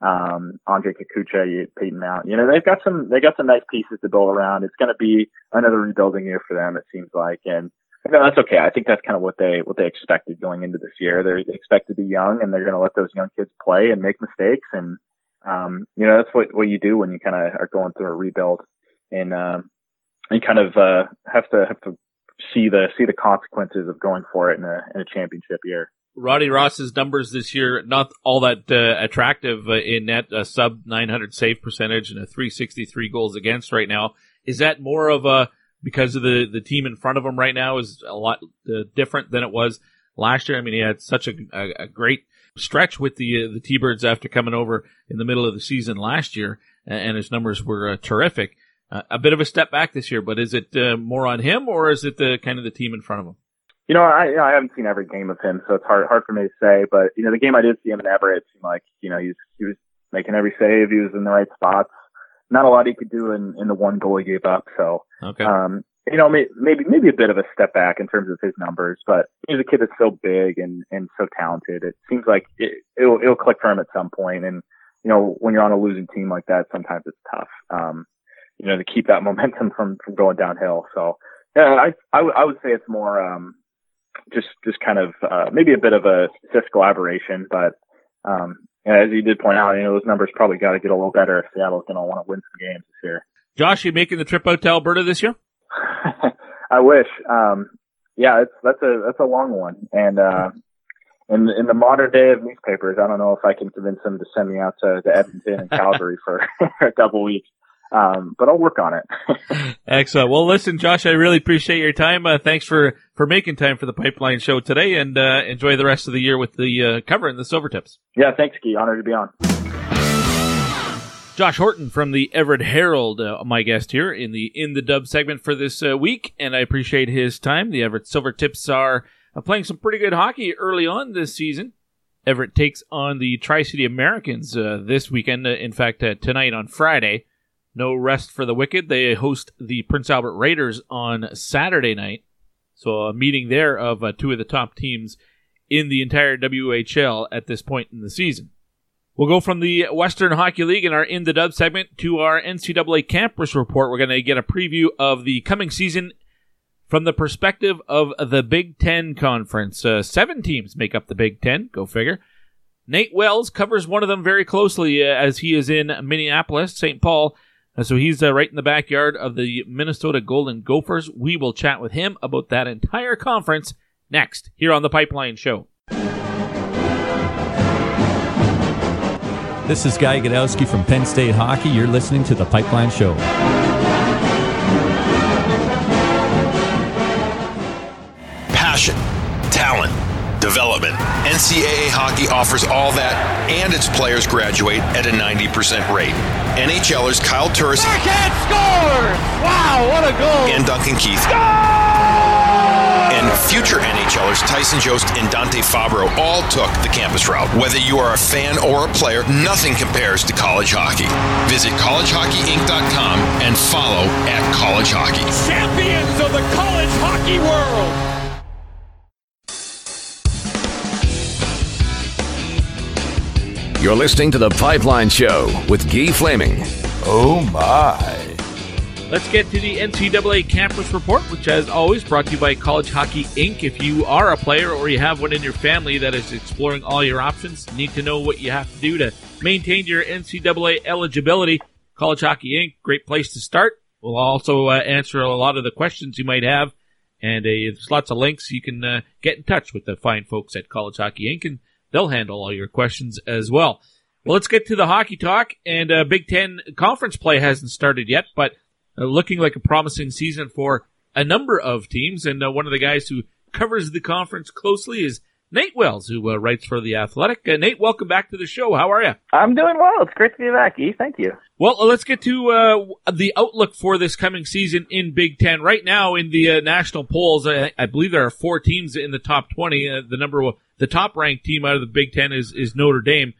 Um, Andre Kikucha, Peyton Mount. You know, they've got some, they got some nice pieces to build around. It's going to be another rebuilding year for them, it seems like. And no, that's okay. I think that's kind of what they, what they expected going into this year. They're expected to be young and they're going to let those young kids play and make mistakes. And, um, you know, that's what, what you do when you kind of are going through a rebuild and, um, and kind of, uh, have to, have to, see the see the consequences of going for it in a in a championship year. Roddy Ross's numbers this year not all that uh, attractive uh, in net, a sub nine hundred save percentage and a three sixty-three goals against right now. Is that more of a because of the the team in front of him right now is a lot uh, different than it was last year? I mean, he had such a a, a great stretch with the uh, the T-Birds after coming over in the middle of the season last year, and his numbers were uh, terrific. Uh, a bit of a step back this year, but is it uh, more on him or is it the kind of the team in front of him? You know, I you know, I haven't seen every game of him, so it's hard hard for me to say. But you know, the game I did see him in Everett, it seemed like you know he's he was making every save. He was in the right spots. Not a lot he could do in, in the one goal he gave up. So, okay. um, you know, may, maybe maybe a bit of a step back in terms of his numbers, but he's a kid that's so big and, and so talented. It seems like it, it'll it'll click for him at some point. And, you know, when you're on a losing team like that, sometimes it's tough, um, you know, to keep that momentum from, from going downhill. So, yeah, I, I, w- I would say it's more um, just just kind of uh, maybe a bit of a stiff collaboration, but um, as you did point out, you know, those numbers probably got to get a little better if Seattle's going to want to win some games this year. Josh, you making the trip out to Alberta this year? I wish. Um, yeah, it's, that's a that's a long one, and uh, in in the modern day of newspapers, I don't know if I can convince them to send me out to, to Edmonton and Calgary for a couple weeks. Um, but I'll work on it. Excellent. Well, listen, Josh, I really appreciate your time. Uh, thanks for, for making time for the Pipeline Show today, and uh, enjoy the rest of the year with the uh, cover and the Silver Tips. Yeah, thanks, Key. Honored to be on. Josh Horton from the Everett Herald, uh, my guest here in the In the Dub segment for this uh, week, and I appreciate his time. The Everett Silver Tips are uh, playing some pretty good hockey early on this season. Everett takes on the Tri-City Americans uh, this weekend. Uh, in fact, uh, tonight on Friday. No rest for the wicked. They host the Prince Albert Raiders on Saturday night. So a meeting there of uh, two of the top teams in the entire W H L at this point in the season. We'll go from the Western Hockey League in our In the Dub segment to our N C double A Campus Report. We're going to get a preview of the coming season from the perspective of the Big Ten Conference. Uh, seven teams make up the Big Ten. Go figure. Nate Wells covers one of them very closely uh, as he is in Minneapolis, Saint Paul. So he's uh, right in the backyard of the Minnesota Golden Gophers. We will chat with him about that entire conference next here on The Pipeline Show. This is Guy Gadowski from Penn State Hockey. You're listening to The Pipeline Show. Passion, talent, development. N C double A hockey offers all that, and its players graduate at a ninety percent rate. NHLers Kyle Turris backhand score! Wow, what a goal! And Duncan Keith. Goal! And future NHLers Tyson Jost and Dante Fabro all took the campus route. Whether you are a fan or a player, nothing compares to college hockey. Visit college hockey inc dot com and follow at college hockey. Champions of the college hockey world! You're listening to The Pipeline Show with Guy Flaming. Oh, my. Let's get to the N C double A Campus Report, which, as always, brought to you by College Hockey Incorporated. If you are a player or you have one in your family that is exploring all your options, need to know what you have to do to maintain your N C double A eligibility, College Hockey Incorporated, great place to start. We'll also uh, answer a lot of the questions you might have, and uh, there's lots of links. You can uh, get in touch with the fine folks at College Hockey Incorporated, and they'll handle all your questions as well. Well, let's get to the hockey talk. And uh, Big Ten conference play hasn't started yet, but uh, looking like a promising season for a number of teams. And uh, one of the guys who covers the conference closely is Nate Wells, who uh, writes for The Athletic. Uh, Nate, welcome back to the show. How are you? I'm doing well. It's great to be back, E. Thank you. Well, uh, let's get to uh, the outlook for this coming season in Big Ten. Right now in the uh, national polls, I, I believe there are four teams in the top twenty. Uh, the number one. The top-ranked team out of the Big Ten is, is Notre Dame.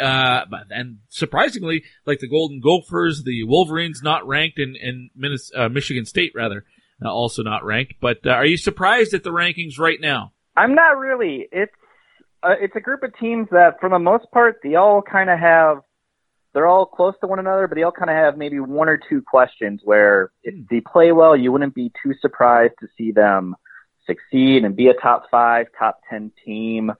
Uh, and surprisingly, like the Golden Gophers, the Wolverines not ranked, and, and Minis- uh, Michigan State, rather, uh, also not ranked. But uh, are you surprised at the rankings right now? I'm not really. It's uh, it's a group of teams that, for the most part, they all kind of have – they're all close to one another, but they all kind of have maybe one or two questions where if they play well, you wouldn't be too surprised to see them – succeed and be a top five, top ten team.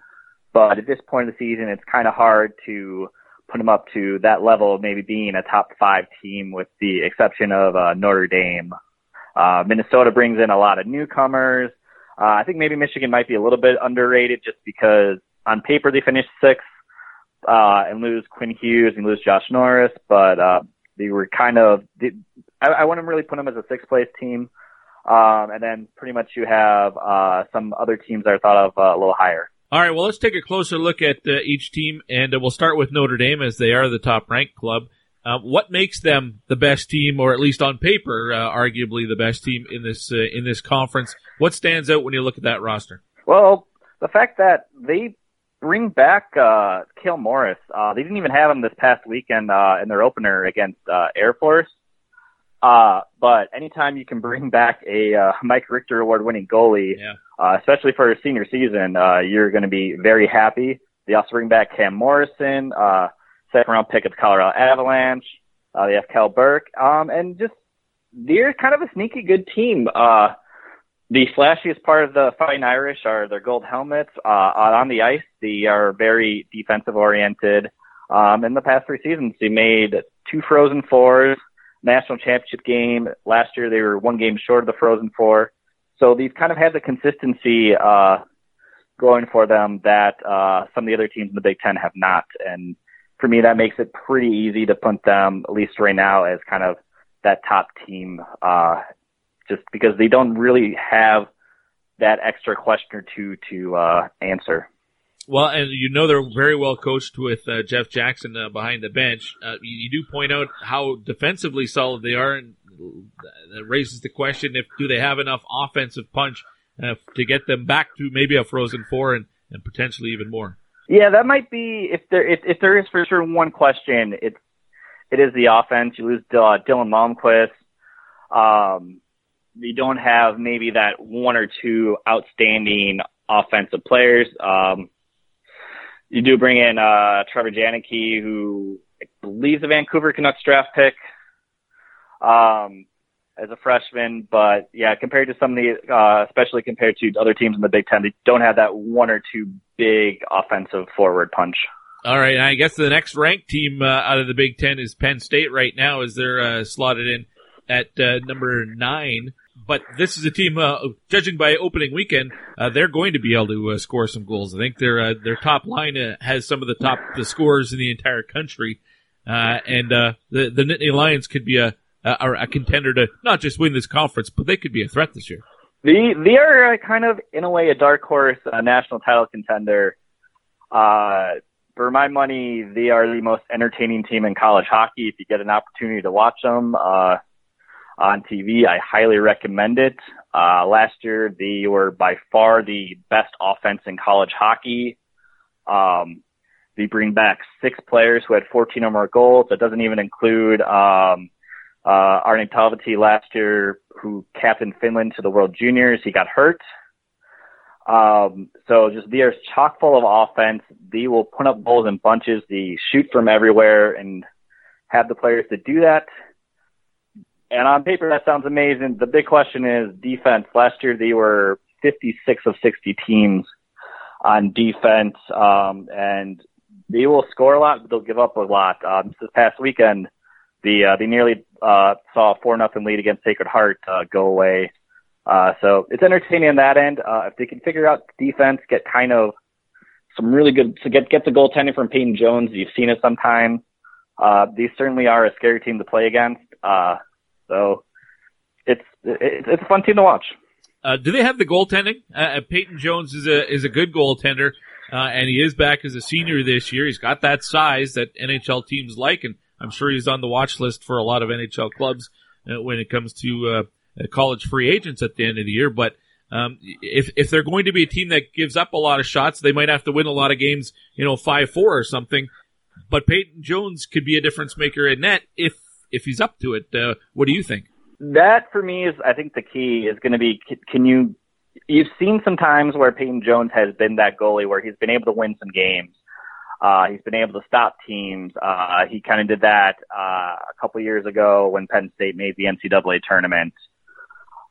But at this point of the season, it's kind of hard to put them up to that level of maybe being a top five team with the exception of uh, Notre Dame. Uh, Minnesota brings in a lot of newcomers. Uh, I think maybe Michigan might be a little bit underrated just because on paper they finished sixth uh, and lose Quinn Hughes and lose Josh Norris. But uh, they were kind of – I, I wouldn't really put them as a sixth-place team. Um, and then pretty much you have uh, some other teams that are thought of uh, a little higher. All right, well, let's take a closer look at uh, each team, and uh, we'll start with Notre Dame as they are the top-ranked club. Uh, what makes them the best team, or at least on paper, uh, arguably the best team in this uh, in this conference? What stands out when you look at that roster? Well, the fact that they bring back uh, Cale Morris. Uh, they didn't even have him this past weekend uh, in their opener against uh, Air Force. Uh, but anytime you can bring back a uh, Mike Richter award-winning goalie, yeah. uh, especially for his senior season, uh, you're going to be very happy. They also bring back Cam Morrison, uh, second-round pick of the Colorado Avalanche. Uh, they have Cal Burke. Um, and just they're kind of a sneaky good team. Uh, the flashiest part of the Fighting Irish are their gold helmets. Uh, on the ice, they are very defensive-oriented. Um, in the past three seasons, they made two Frozen Fours, national championship game. Last year, they were one game short of the Frozen Four. So they've kind of had the consistency uh, going for them that uh, some of the other teams in the Big Ten have not. And for me, that makes it pretty easy to punt them, at least right now, as kind of that top team, uh, just because they don't really have that extra question or two to uh, answer. Well, and you know they're very well coached with uh, Jeff Jackson uh, behind the bench. Uh, you, you do point out how defensively solid they are, and that raises the question if do they have enough offensive punch uh, to get them back to maybe a Frozen Four and, and potentially even more. Yeah, that might be if there if, if there is for sure one question. It's it is the offense. You lose uh, Dylan Malmquist. Um, you don't have maybe that one or two outstanding offensive players. Um, You do bring in uh, Trevor Janicki, who I believe the Vancouver Canucks draft pick um, as a freshman. But, yeah, compared to some of the uh, – especially compared to other teams in the Big Ten, they don't have that one or two big offensive forward punch. All right. I guess the next ranked team uh, out of the Big Ten is Penn State right now as they're uh, slotted in at uh, number nine. But this is a team, uh, judging by opening weekend, uh, they're going to be able to uh, score some goals. I think their uh, their top line uh, has some of the top the scorers in the entire country, uh, and uh, the the Nittany Lions could be a, a a contender to not just win this conference, but they could be a threat this year. They they are uh, kind of in a way a dark horse, a national title contender. Uh, for my money, they are the most entertaining team in college hockey. If you get an opportunity to watch them. Uh, On T V, I highly recommend it. Uh, last year, they were by far the best offense in college hockey. Um, they bring back six players who had fourteen or more goals. That doesn't even include um, uh, Arne Talvati last year, who captained Finland to the World Juniors. He got hurt. Um, so just they are chock full of offense. They will put up goals in bunches. They shoot from everywhere and have the players to do that. And on paper, that sounds amazing. The big question is defense. Last year, they were fifty-six of sixty teams on defense, um, and they will score a lot, but they'll give up a lot. Um, this past weekend, the, uh, they nearly uh, saw a four nothing lead against Sacred Heart uh, go away. Uh, so it's entertaining on that end. Uh, if they can figure out defense, get kind of some really good so – get, get the goaltending from Peyton Jones. You've seen it sometimes. Uh, they certainly are a scary team to play against. Uh, So it's it's a fun team to watch. Uh, do they have the goaltending? Uh, Peyton Jones is a is a good goaltender, uh, and he is back as a senior this year. He's got that size that N H L teams like, and I'm sure he's on the watch list for a lot of N H L clubs uh, when it comes to uh, college free agents at the end of the year. But um, if if they're going to be a team that gives up a lot of shots, they might have to win a lot of games, you know, five four or something. But Peyton Jones could be a difference maker in net if. If he's up to it, uh, what do you think? That, for me, is I think the key is going to be, can you – you've seen some times where Peyton Jones has been that goalie where he's been able to win some games. Uh, he's been able to stop teams. Uh, he kind of did that uh, a couple years ago when Penn State made the N C double A tournament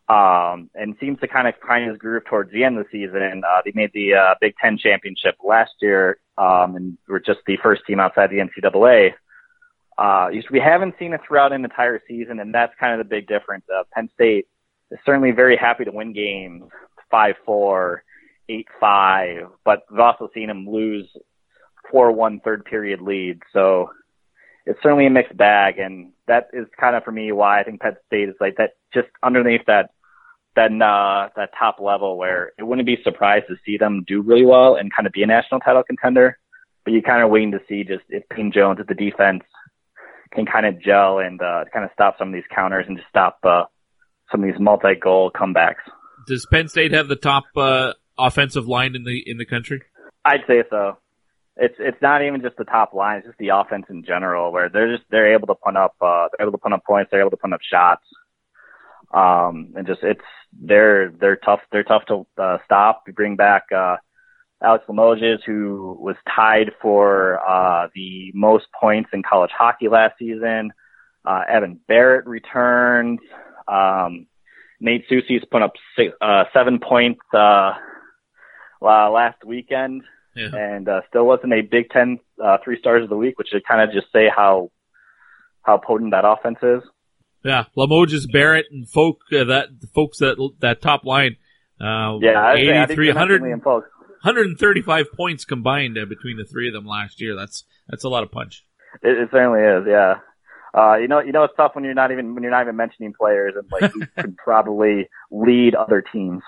um, and seems to kind of find his groove towards the end of the season. Uh, they made the uh, Big Ten championship last year um, and were just the first team outside the N C double A. Uh, we haven't seen it throughout an entire season, and that's kind of the big difference. Uh, Penn State is certainly very happy to win games, five four, eight five, but we've also seen them lose four one third period leads. So it's certainly a mixed bag, and that is kind of, for me, why I think Penn State is like that, just underneath that, that, uh, that top level where it wouldn't be surprised to see them do really well and kind of be a national title contender, but you're kind of waiting to see just if Payne Jones at the defense can kind of gel and uh, kind of stop some of these counters and just stop uh, some of these multi-goal comebacks. Does Penn State have the top uh, offensive line in the in the country? I'd say so. It's it's not even just the top line; it's just the offense in general, where they're just they're able to put up uh, they're able to put up points, they're able to put up shots, um, and just it's they're they're tough they're tough to uh, stop. We bring back uh, Alex Limoges, who was tied for uh, the most points in college hockey last season. Uh, Evan Barrett returned. Um, Nate Soucy's put up six, uh, seven points uh, last weekend. Yeah. And uh, still wasn't a Big Ten uh, three stars of the week, which would kind of just say how how potent that offense is. Yeah, Limoges, Barrett, and folk uh, that folks that that top line. Uh, yeah, eighty-three, one hundred, one hundred thirty-five points combined uh, between the three of them last year. That's that's a lot of punch. It, it certainly is. Yeah, uh, you know you know it's tough when you're not even when you're not even mentioning players and like who could probably lead other teams.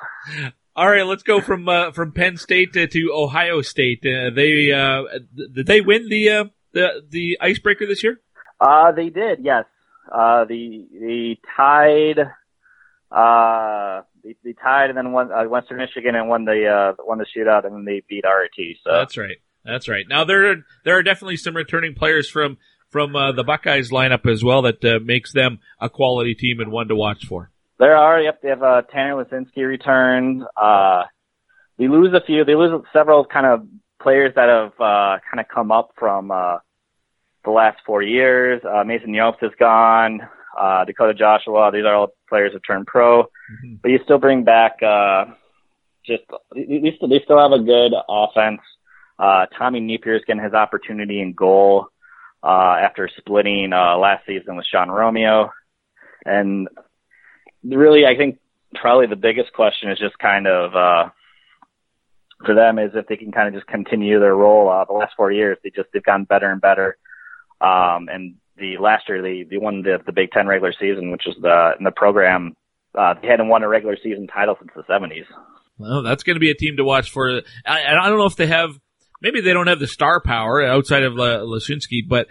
All right, let's go from uh, from Penn State to, to Ohio State. Uh, they uh, did they win the uh, the the icebreaker this year? Uh they did. Yes. Uh the the tied uh they, they tied and then won uh, Western Michigan and won the uh, won the shootout and then they beat R I T. So that's right. That's right. Now there are, there are definitely some returning players from from uh, the Buckeyes lineup as well that uh, makes them a quality team and one to watch for. There are, yep, they have uh, Tanner Lisinski returned. Uh, they lose a few, they lose several kind of players that have uh, kind of come up from uh, the last four years. Uh, Mason Yelps is gone, uh, Dakota Joshua, these are all players who turned pro. Mm-hmm. But you still bring back uh, just, they still, they still have a good offense. Uh, Tommy Napier is getting his opportunity in goal uh, after splitting uh, last season with Sean Romeo. And really, I think probably the biggest question is just kind of uh, for them is if they can kind of just continue their role. Uh, the last four years, they just they've gotten better and better. Um, and the last year, they they won the, the Big Ten regular season, which was the in the program uh, they hadn't won a regular season title since the seventies. Well, that's going to be a team to watch for. I, I don't know if they have, maybe they don't have the star power outside of Leszczynski, but.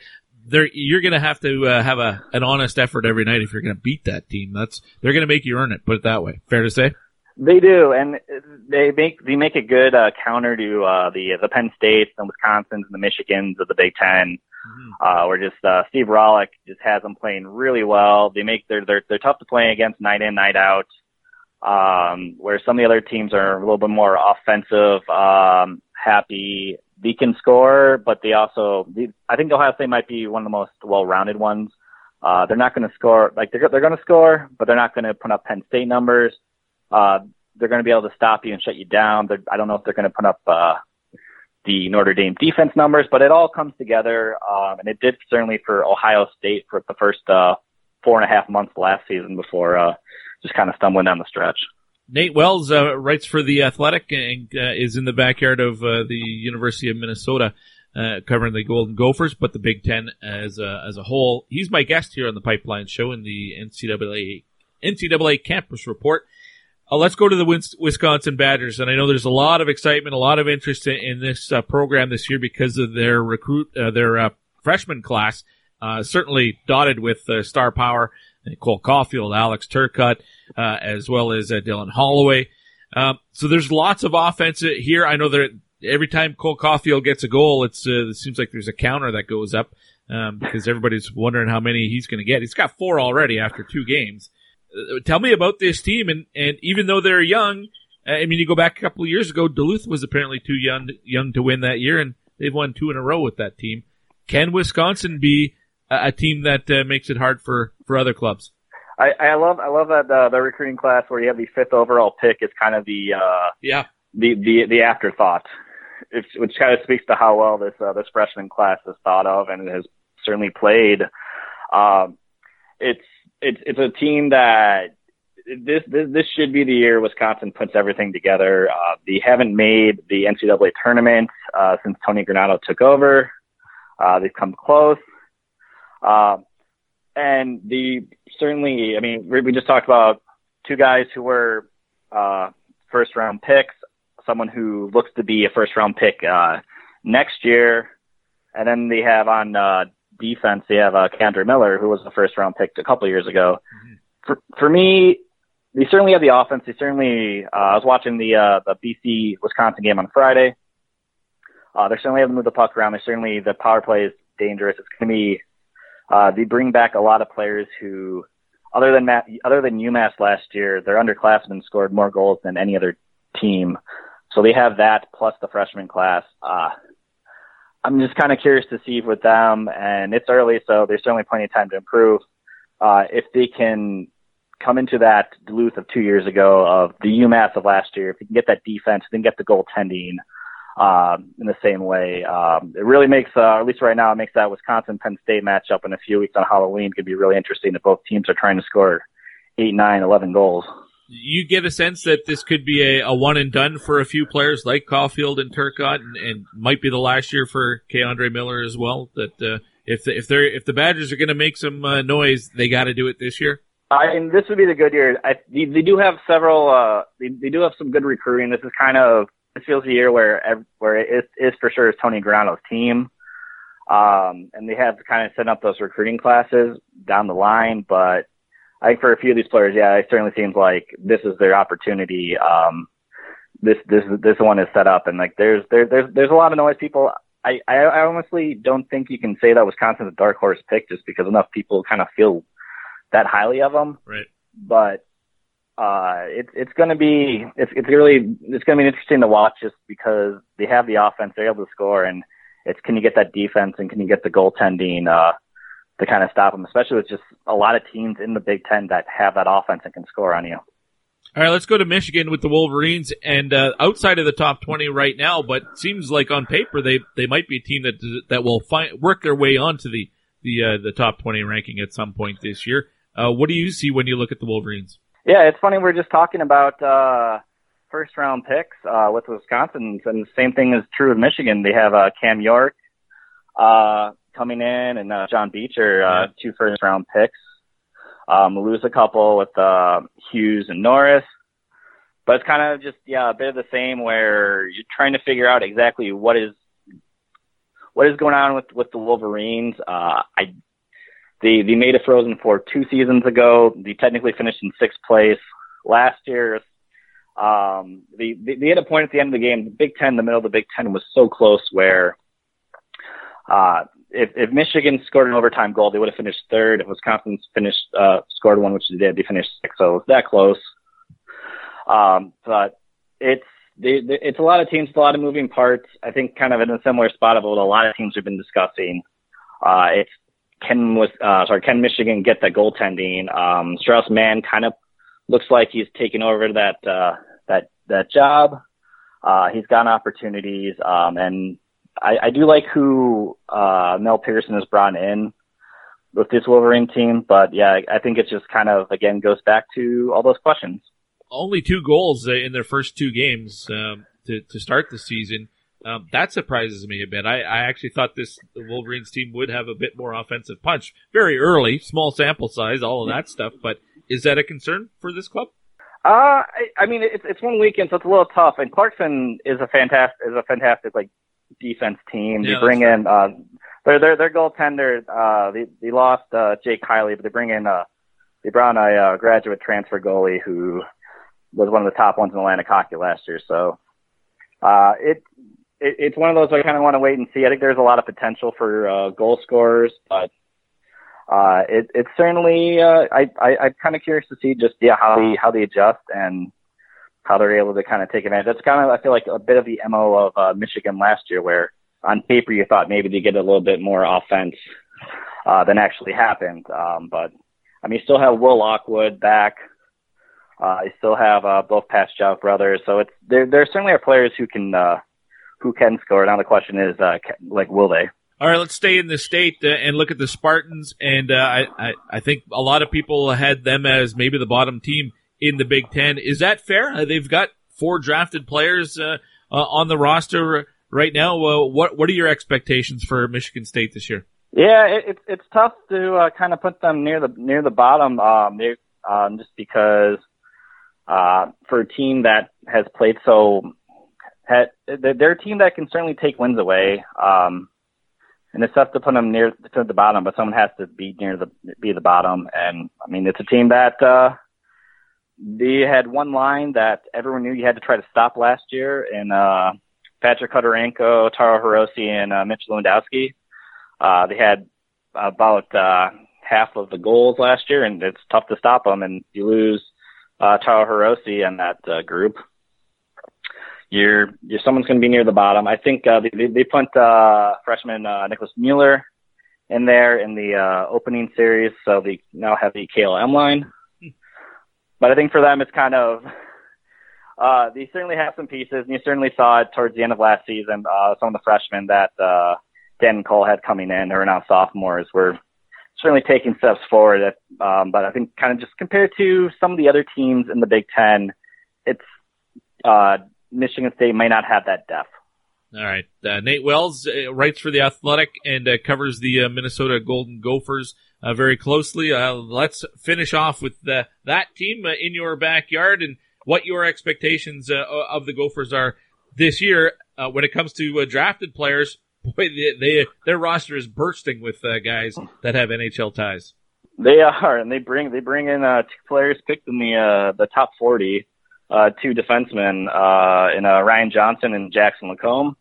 They're, you're going to have to uh, have a an honest effort every night if you're going to beat that team. That's they're going to make you earn it. Put it that way. Fair to say. They do, and they make they make a good uh, counter to uh, the the Penn States and Wisconsin's and the Michigans of the Big Ten, mm-hmm. uh, where just uh, Steve Rollick just has them playing really well. They make they're they're, they're tough to play against night in night out. Um, where some of the other teams are a little bit more offensive, um, happy. They can score, but they also, they, I think Ohio State might be one of the most well-rounded ones. Uh, they're not going to score, like they're, they're going to score, but they're not going to put up Penn State numbers. Uh, they're going to be able to stop you and shut you down. They're, I don't know if they're going to put up, uh, the Notre Dame defense numbers, but it all comes together. Um, and it did certainly for Ohio State for the first, uh, four and a half months last season before, uh, just kind of stumbling down the stretch. Nate Wells uh, writes for The Athletic and uh, is in the backyard of uh, the University of Minnesota uh, covering the Golden Gophers, but the Big Ten as a, as a whole. He's my guest here on the Pipeline Show in the N C double A Campus Report. Uh, let's go to the Wisconsin Badgers, and I know there's a lot of excitement, a lot of interest in, in this uh, program this year because of their recruit, uh, their uh, freshman class, uh, certainly dotted with uh, star power. Cole Caulfield, Alex Turcotte, uh, as well as uh, Dylan Holloway. Um, so there's lots of offense here. I know that every time Cole Caulfield gets a goal, it's, uh, it seems like there's a counter that goes up, um, because everybody's wondering how many he's going to get. He's got four already after two games. Uh, tell me about this team. And, and even though they're young, I mean, you go back a couple of years ago, Duluth was apparently too young, young to win that year, and they've won two in a row with that team. Can Wisconsin be a team that uh, makes it hard for, for other clubs? I, I love I love that uh, the recruiting class where you have the fifth overall pick is kind of the uh, yeah the, the the afterthought, it's, which kind of speaks to how well this uh, this freshman class is thought of and has certainly played. Um, it's it's it's a team that this this this should be the year Wisconsin puts everything together. Uh, they haven't made the N C double A tournament uh, since Tony Granato took over. Uh, they've come close. Um, and the certainly, I mean, we just talked about two guys who were, uh, first round picks, someone who looks to be a first round pick, uh, next year. And then they have on, uh, defense, they have, uh, Kendra Miller, who was a first round pick a couple of years ago. Mm-hmm. For, for me, they certainly have the offense. They certainly, uh, I was watching the, uh, the B C Wisconsin game on Friday. Uh, they certainly haven't moved the puck around. They certainly, the power play is dangerous. It's going to be, uh, they bring back a lot of players who, other than Matt, other than UMass last year, their underclassmen scored more goals than any other team. So they have that plus the freshman class. Uh, I'm just kind of curious to see with them, and it's early, so there's certainly plenty of time to improve. Uh, if they can come into that Duluth of two years ago, of the UMass of last year, if you can get that defense, then get the goaltending um, in the same way. Um, it really makes, uh, at least right now, it makes that Wisconsin-Penn State matchup in a few weeks on Halloween could be really interesting if both teams are trying to score eight, nine, eleven goals. You get a sense that this could be a, a one and done for a few players like Caulfield and Turcotte, and, and might be the last year for K'Andre Miller as well. That uh, if the, if they're if the Badgers are going to make some uh, noise, they got to do it this year. I mean, this would be the good year. I, they, they do have several. Uh, they, they do have some good recruiting. This is kind of this feels the year where every, where it is, is for sure is Tony Granado's team, um, and they have to kind of set up those recruiting classes down the line, but. I think for a few of these players, yeah, it certainly seems like this is their opportunity. Um, this, this, this one is set up, and like there's, there, there's, there's a lot of noise. People, I, I, I honestly don't think you can say that Wisconsin's a dark horse pick just because enough people kind of feel that highly of them. Right. But, uh, it's, it's going to be, it's, it's really, it's going to be interesting to watch just because they have the offense, they're able to score, and it's, can you get that defense and can you get the goaltending, uh, to kind of stop them, especially with just a lot of teams in the Big Ten that have that offense and can score on you. All right, let's go to Michigan with the Wolverines, and uh, outside of the top twenty right now, but seems like on paper they, they might be a team that that will find, work their way onto the the uh, the top twenty ranking at some point this year. Uh, what do you see when you look at the Wolverines? Yeah, it's funny. We were just talking about uh, first round picks uh, with Wisconsin, and the same thing is true of Michigan. They have uh, Cam York. Uh, coming in, and uh, John Beecher, uh, two first-round picks. Um, lose a couple with uh, Hughes and Norris. But it's kind of just, yeah, a bit of the same where you're trying to figure out exactly what is what is going on with, with the Wolverines. Uh, I they, they made a Frozen Four two seasons ago. They technically finished in sixth place last year. Um, they, they, they had a point at the end of the game. The Big Ten, the middle of the Big Ten was so close where uh, If, if Michigan scored an overtime goal, they would have finished third. If Wisconsin finished, uh, scored one, which they did, they finished sixth. So it was that close. Um, but it's, they, they, it's a lot of teams, a lot of moving parts. I think kind of in a similar spot of what a lot of teams have been discussing. Uh, it's can, was, uh, sorry, can Michigan get that goaltending? Um, Strauss Mann kind of looks like he's taken over that, uh, that, that job. Uh, he's gotten opportunities, um, and, I, I do like who uh, Mel Pearson has brought in with this Wolverine team, but yeah, I think it just kind of, again, goes back to all those questions. Only two goals in their first two games um, to, to start the season. Um, that surprises me a bit. I, I actually thought this Wolverines team would have a bit more offensive punch. Very early, small sample size, all of that stuff, but is that a concern for this club? Uh, I, I mean, it's, it's one weekend, so it's a little tough, and Clarkson is a fantastic, is a fantastic, like, defense team. They yeah, bring in true. uh their their their goaltender, uh they, they lost uh Jake Kiley, but they bring in uh they brought in a uh, graduate transfer goalie who was one of the top ones in Atlantic Hockey last year. So uh it, it it's one of those I kinda wanna wait and see. I think there's a lot of potential for uh goal scorers, but uh it it's certainly uh I, I, I'm kinda curious to see just yeah how they how they adjust and how they're able to kind of take advantage. That's kind of, I feel like, a bit of the M O of uh, Michigan last year, where on paper you thought maybe they get a little bit more offense uh, than actually happened. Um, but, I mean, you still have Will Lockwood back. Uh, you still have uh, both Paschow brothers. So it's there, there certainly are players who can uh, who can score. Now the question is, uh, can, like, will they? All right, let's stay in the state uh, and look at the Spartans. And uh, I, I, I think a lot of people had them as maybe the bottom team in the Big Ten. Is that fair? They've got four drafted players uh, uh, on the roster right now. Uh, what what are your expectations for Michigan State this year? Yeah, it, it, it's tough to uh, kind of put them near the near the bottom, um, um, just because uh, for a team that has played so, had, they're a team that can certainly take wins away, um, and it's tough to put them near to the bottom. But someone has to be near the be the bottom, and I mean it's a team that. Uh, They had one line that everyone knew you had to try to stop last year in uh, Patrick Hudorenko, Taro Hirose, and uh, Mitch Lewandowski. Uh, they had about uh, half of the goals last year, and it's tough to stop them. And you lose uh, Taro Hirose in that uh, group, you're, you're someone's going to be near the bottom. I think uh, they, they put uh, freshman uh, Nicholas Mueller in there in the uh, opening series, so they now have the K L M line. But I think for them, it's kind of uh, they certainly have some pieces, and you certainly saw it towards the end of last season. Uh, some of the freshmen that uh, Dan Cole had coming in, who are now sophomores, were certainly taking steps forward. At, um, but I think kind of just compared to some of the other teams in the Big Ten, it's uh, Michigan State might not have that depth. All right. Uh, Nate Wells uh, writes for The Athletic and uh, covers the uh, Minnesota Golden Gophers uh, very closely. Uh, let's finish off with uh, that team uh, in your backyard and what your expectations uh, of the Gophers are this year uh, when it comes to uh, drafted players. Boy, they, they, their roster is bursting with uh, guys that have N H L ties. They are, and they bring they bring in uh, two players picked in the uh, the top forty. Uh, two defensemen, uh, in, uh, Ryan Johnson and Jackson Lacombe.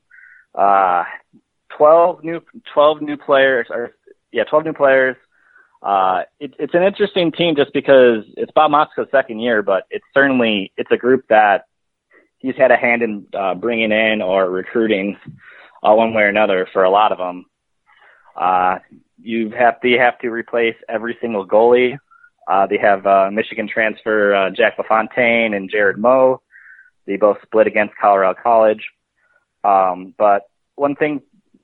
Uh, twelve new, twelve new players, or, yeah, twelve new players. Uh, it, it's an interesting team just because it's Bob Motzko's second year, but it's certainly, it's a group that he's had a hand in, uh, bringing in or recruiting, uh, one way or another for a lot of them. Uh, you have to, you have to replace every single goalie. Uh, they have uh, Michigan transfer uh, Jack LaFontaine and Jared Moe. They both split against Colorado College. Um, but one thing,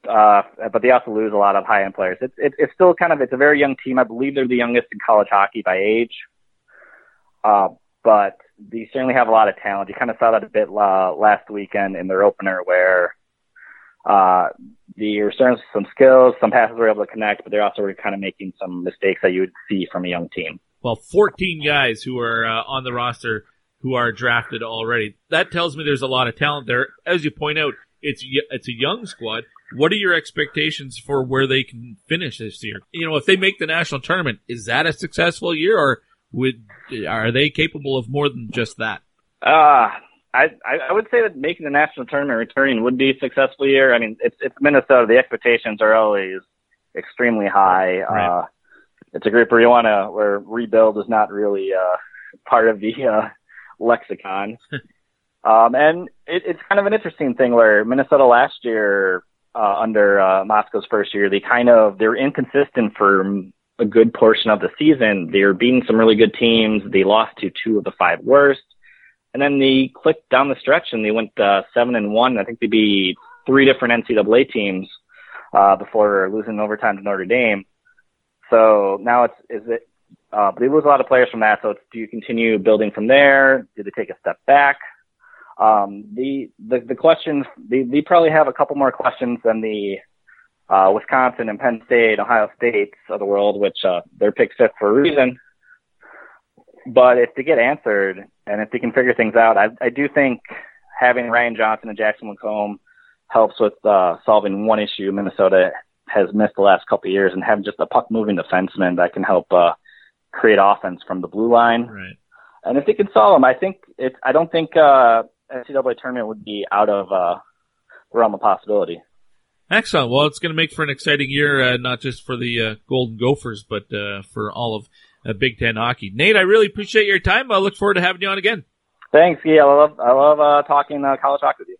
uh, but they also lose a lot of high-end players. It's, it, it's still kind of, it's a very young team. I believe they're the youngest in college hockey by age. Uh, but they certainly have a lot of talent. You kind of saw that a bit uh, last weekend in their opener where uh, they're starting with some skills, some passes were able to connect, but they're also kind of making some mistakes that you would see from a young team. Well, fourteen guys who are uh, on the roster who are drafted already. That tells me there's a lot of talent there. As you point out, it's it's a young squad. What are your expectations for where they can finish this year? You know, if they make the national tournament, is that a successful year, or would are they capable of more than just that? Ah, uh, I I would say that making the national tournament, returning would be a successful year. I mean, it's it's Minnesota. The expectations are always extremely high. Right. Uh, It's a group where you want to, where rebuild is not really uh, part of the uh, lexicon. um, and it, it's kind of an interesting thing where Minnesota last year, uh, under uh, Moscow's first year, they kind of, they were inconsistent for a good portion of the season. They were beating some really good teams. They lost to two of the five worst. And then they clicked down the stretch and they went uh, seven and one. I think they beat three different N C double A teams uh, before losing overtime to Notre Dame. So now it's, is it, uh, they lose a lot of players from that. So it's, do you continue building from there? Do they take a step back? Um, the, the, the questions, they, they probably have a couple more questions than the, uh, Wisconsin and Penn State, Ohio States of the world, which, uh, they're picked fifth for a reason. But if they get answered and if they can figure things out, I, I do think having Ryan Johnson and Jackson Lacombe helps with, uh, solving one issue Minnesota has missed the last couple of years, and having just a puck-moving defenseman that can help uh, create offense from the blue line. Right. And if they can solve them, I think it's, I don't think uh, N C double A tournament would be out of the uh, realm of possibility. Excellent. Well, it's going to make for an exciting year, uh, not just for the uh, Golden Gophers, but uh, for all of uh, Big Ten hockey. Nate, I really appreciate your time. I look forward to having you on again. Thanks, Guy. I love, I love uh, talking uh, college hockey with you.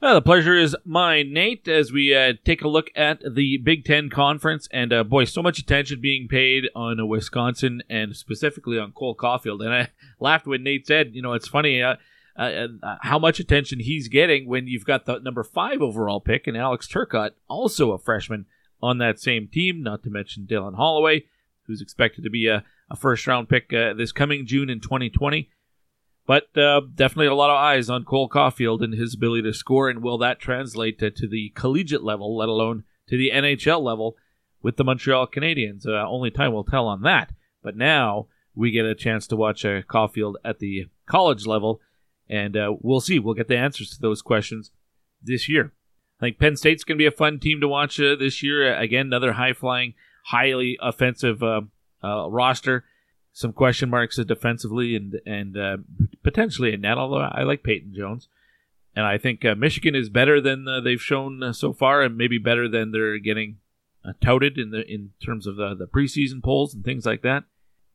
Well, the pleasure is mine, Nate, as we uh, take a look at the Big Ten Conference. And, uh, boy, so much attention being paid on uh, Wisconsin and specifically on Cole Caulfield. And I laughed when Nate said, you know, it's funny uh, uh, uh, how much attention he's getting when you've got the number five overall pick and Alex Turcotte, also a freshman on that same team, not to mention Dylan Holloway, who's expected to be a, a first-round pick uh, this coming June in twenty twenty. But uh, definitely a lot of eyes on Cole Caulfield and his ability to score, and will that translate to, to the collegiate level, let alone to the N H L level with the Montreal Canadiens? Uh, only time will tell on that. But now we get a chance to watch uh, Caulfield at the college level, and uh, we'll see. We'll get the answers to those questions this year. I think Penn State's going to be a fun team to watch uh, this year. Uh, again, another high-flying, highly offensive uh, uh, roster. Some question marks defensively and and uh, potentially a net, although I like Peyton Jones. And I think uh, Michigan is better than uh, they've shown uh, so far, and maybe better than they're getting uh, touted in the in terms of the, the preseason polls and things like that.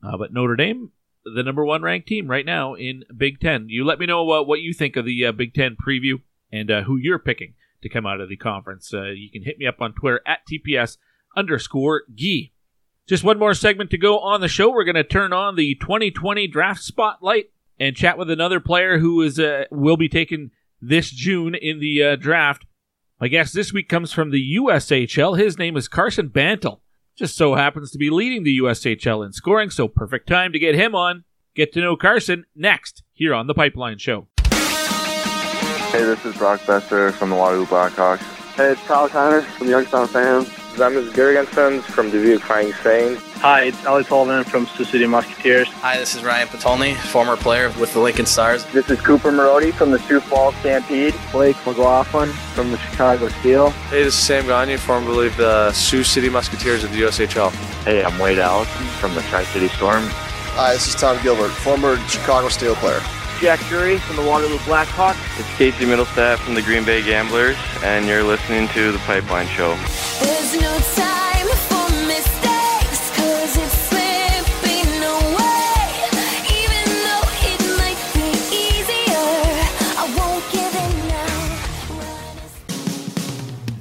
Uh, but Notre Dame, the number one ranked team right now in Big Ten. You let me know uh, what you think of the uh, Big Ten preview and uh, who you're picking to come out of the conference. Uh, you can hit me up on Twitter at T P S underscore Gee. Just one more segment to go on the show. We're going to turn on the twenty twenty draft spotlight and chat with another player who is uh, will be taken this June in the uh, draft. My guest this week comes from the U S H L. His name is Carson Bantle. Just so happens to be leading the U S H L in scoring, so perfect time to get him on. Get to know Carson next here on The Pipeline Show. Hey, this is Brock Besser from the Waterloo Blackhawks. Hey, it's Kyle Connor from the Youngstown Fans. I'm Gergensen from the Dubuque Flying Saints. Hi, it's Alex Holden from Sioux City Musketeers. Hi, this is Ryan Patolny, former player with the Lincoln Stars. This is Cooper Marody from the Sioux Falls Stampede. Blake McLaughlin from the Chicago Steel. Hey, this is Sam Gagne, formerly of the Sioux City Musketeers of the U S H L. Hey, I'm Wade Allison from the Tri-City Storm. Hi, this is Tom Gilbert, former Chicago Steel player. Jack Drury from the Waterloo Blackhawks. It's Casey Middlestadt from the Green Bay Gamblers, and you're listening to The Pipeline Show. There's no time for mistakes, cause it's slipping away. Even though it might be easier, I won't give in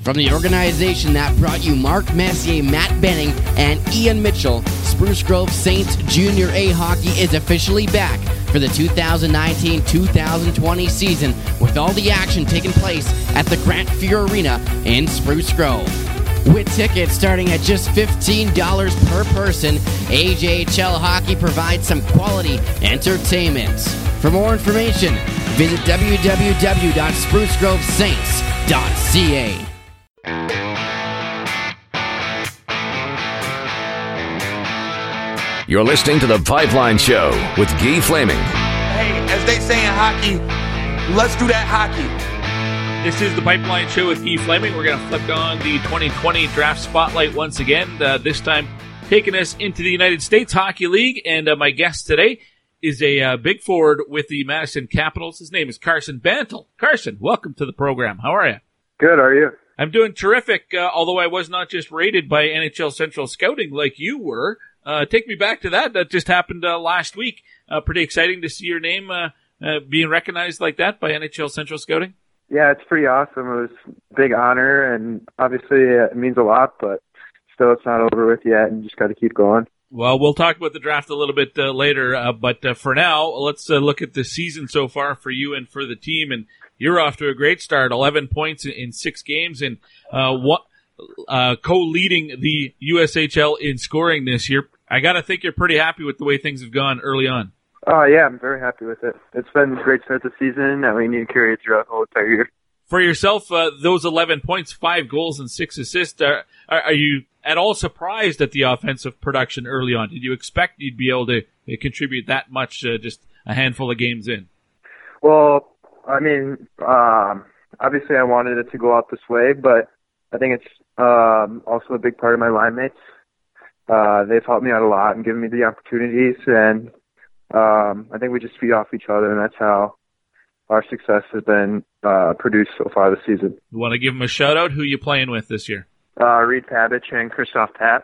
now. From the organization that brought you Mark Messier, Matt Benning, and Ian Mitchell, Spruce Grove Saints Junior A Hockey is officially back for the two thousand nineteen two thousand twenty season, with all the action taking place at the Grant Fuhr Arena in Spruce Grove. With tickets starting at just fifteen dollars per person, A J H L Hockey provides some quality entertainment. For more information, visit w w w dot spruce grove saints dot c a. You're listening to The Pipeline Show with Guy Flaming. Hey, as they say in hockey, let's do that hockey. This is The Pipeline Show with Guy Flaming. We're going to flip on the twenty twenty draft spotlight once again, uh, this time taking us into the United States Hockey League. And uh, my guest today is a uh, big forward with the Madison Capitals. His name is Carson Bantle. Carson, welcome to the program. How are you? Good, how are you? I'm doing terrific, uh, although I was not just rated by N H L Central Scouting like you were. Uh, take me back to that. That just happened uh, last week. Uh, pretty exciting to see your name uh, uh, being recognized like that by N H L Central Scouting. Yeah, it's pretty awesome. It was a big honor, and obviously it means a lot, but still it's not over with yet, and you just got to keep going. Well, we'll talk about the draft a little bit uh, later, uh, but uh, for now, let's uh, look at the season so far for you and for the team, and you're off to a great start, eleven points in six games, and uh, what? Uh, co-leading the U S H L in scoring this year. I got to think you're pretty happy with the way things have gone early on. Oh, uh, yeah, I'm very happy with it. It's been a great start to the season, and we need to carry it throughout the whole entire year. For yourself, uh, those eleven points, five goals, and six assists, are, are, are you at all surprised at the offensive production early on? Did you expect you'd be able to uh, contribute that much uh, just a handful of games in? Well, I mean, um, obviously I wanted it to go out this way, but I think it's um, also a big part of my line mates. Uh, they've helped me out a lot and given me the opportunities, and um, I think we just feed off each other, and that's how our success has been uh, produced so far this season. You want to give them a shout-out? Who are you playing with this year? Uh, Reed Pabich and Christoph Papp.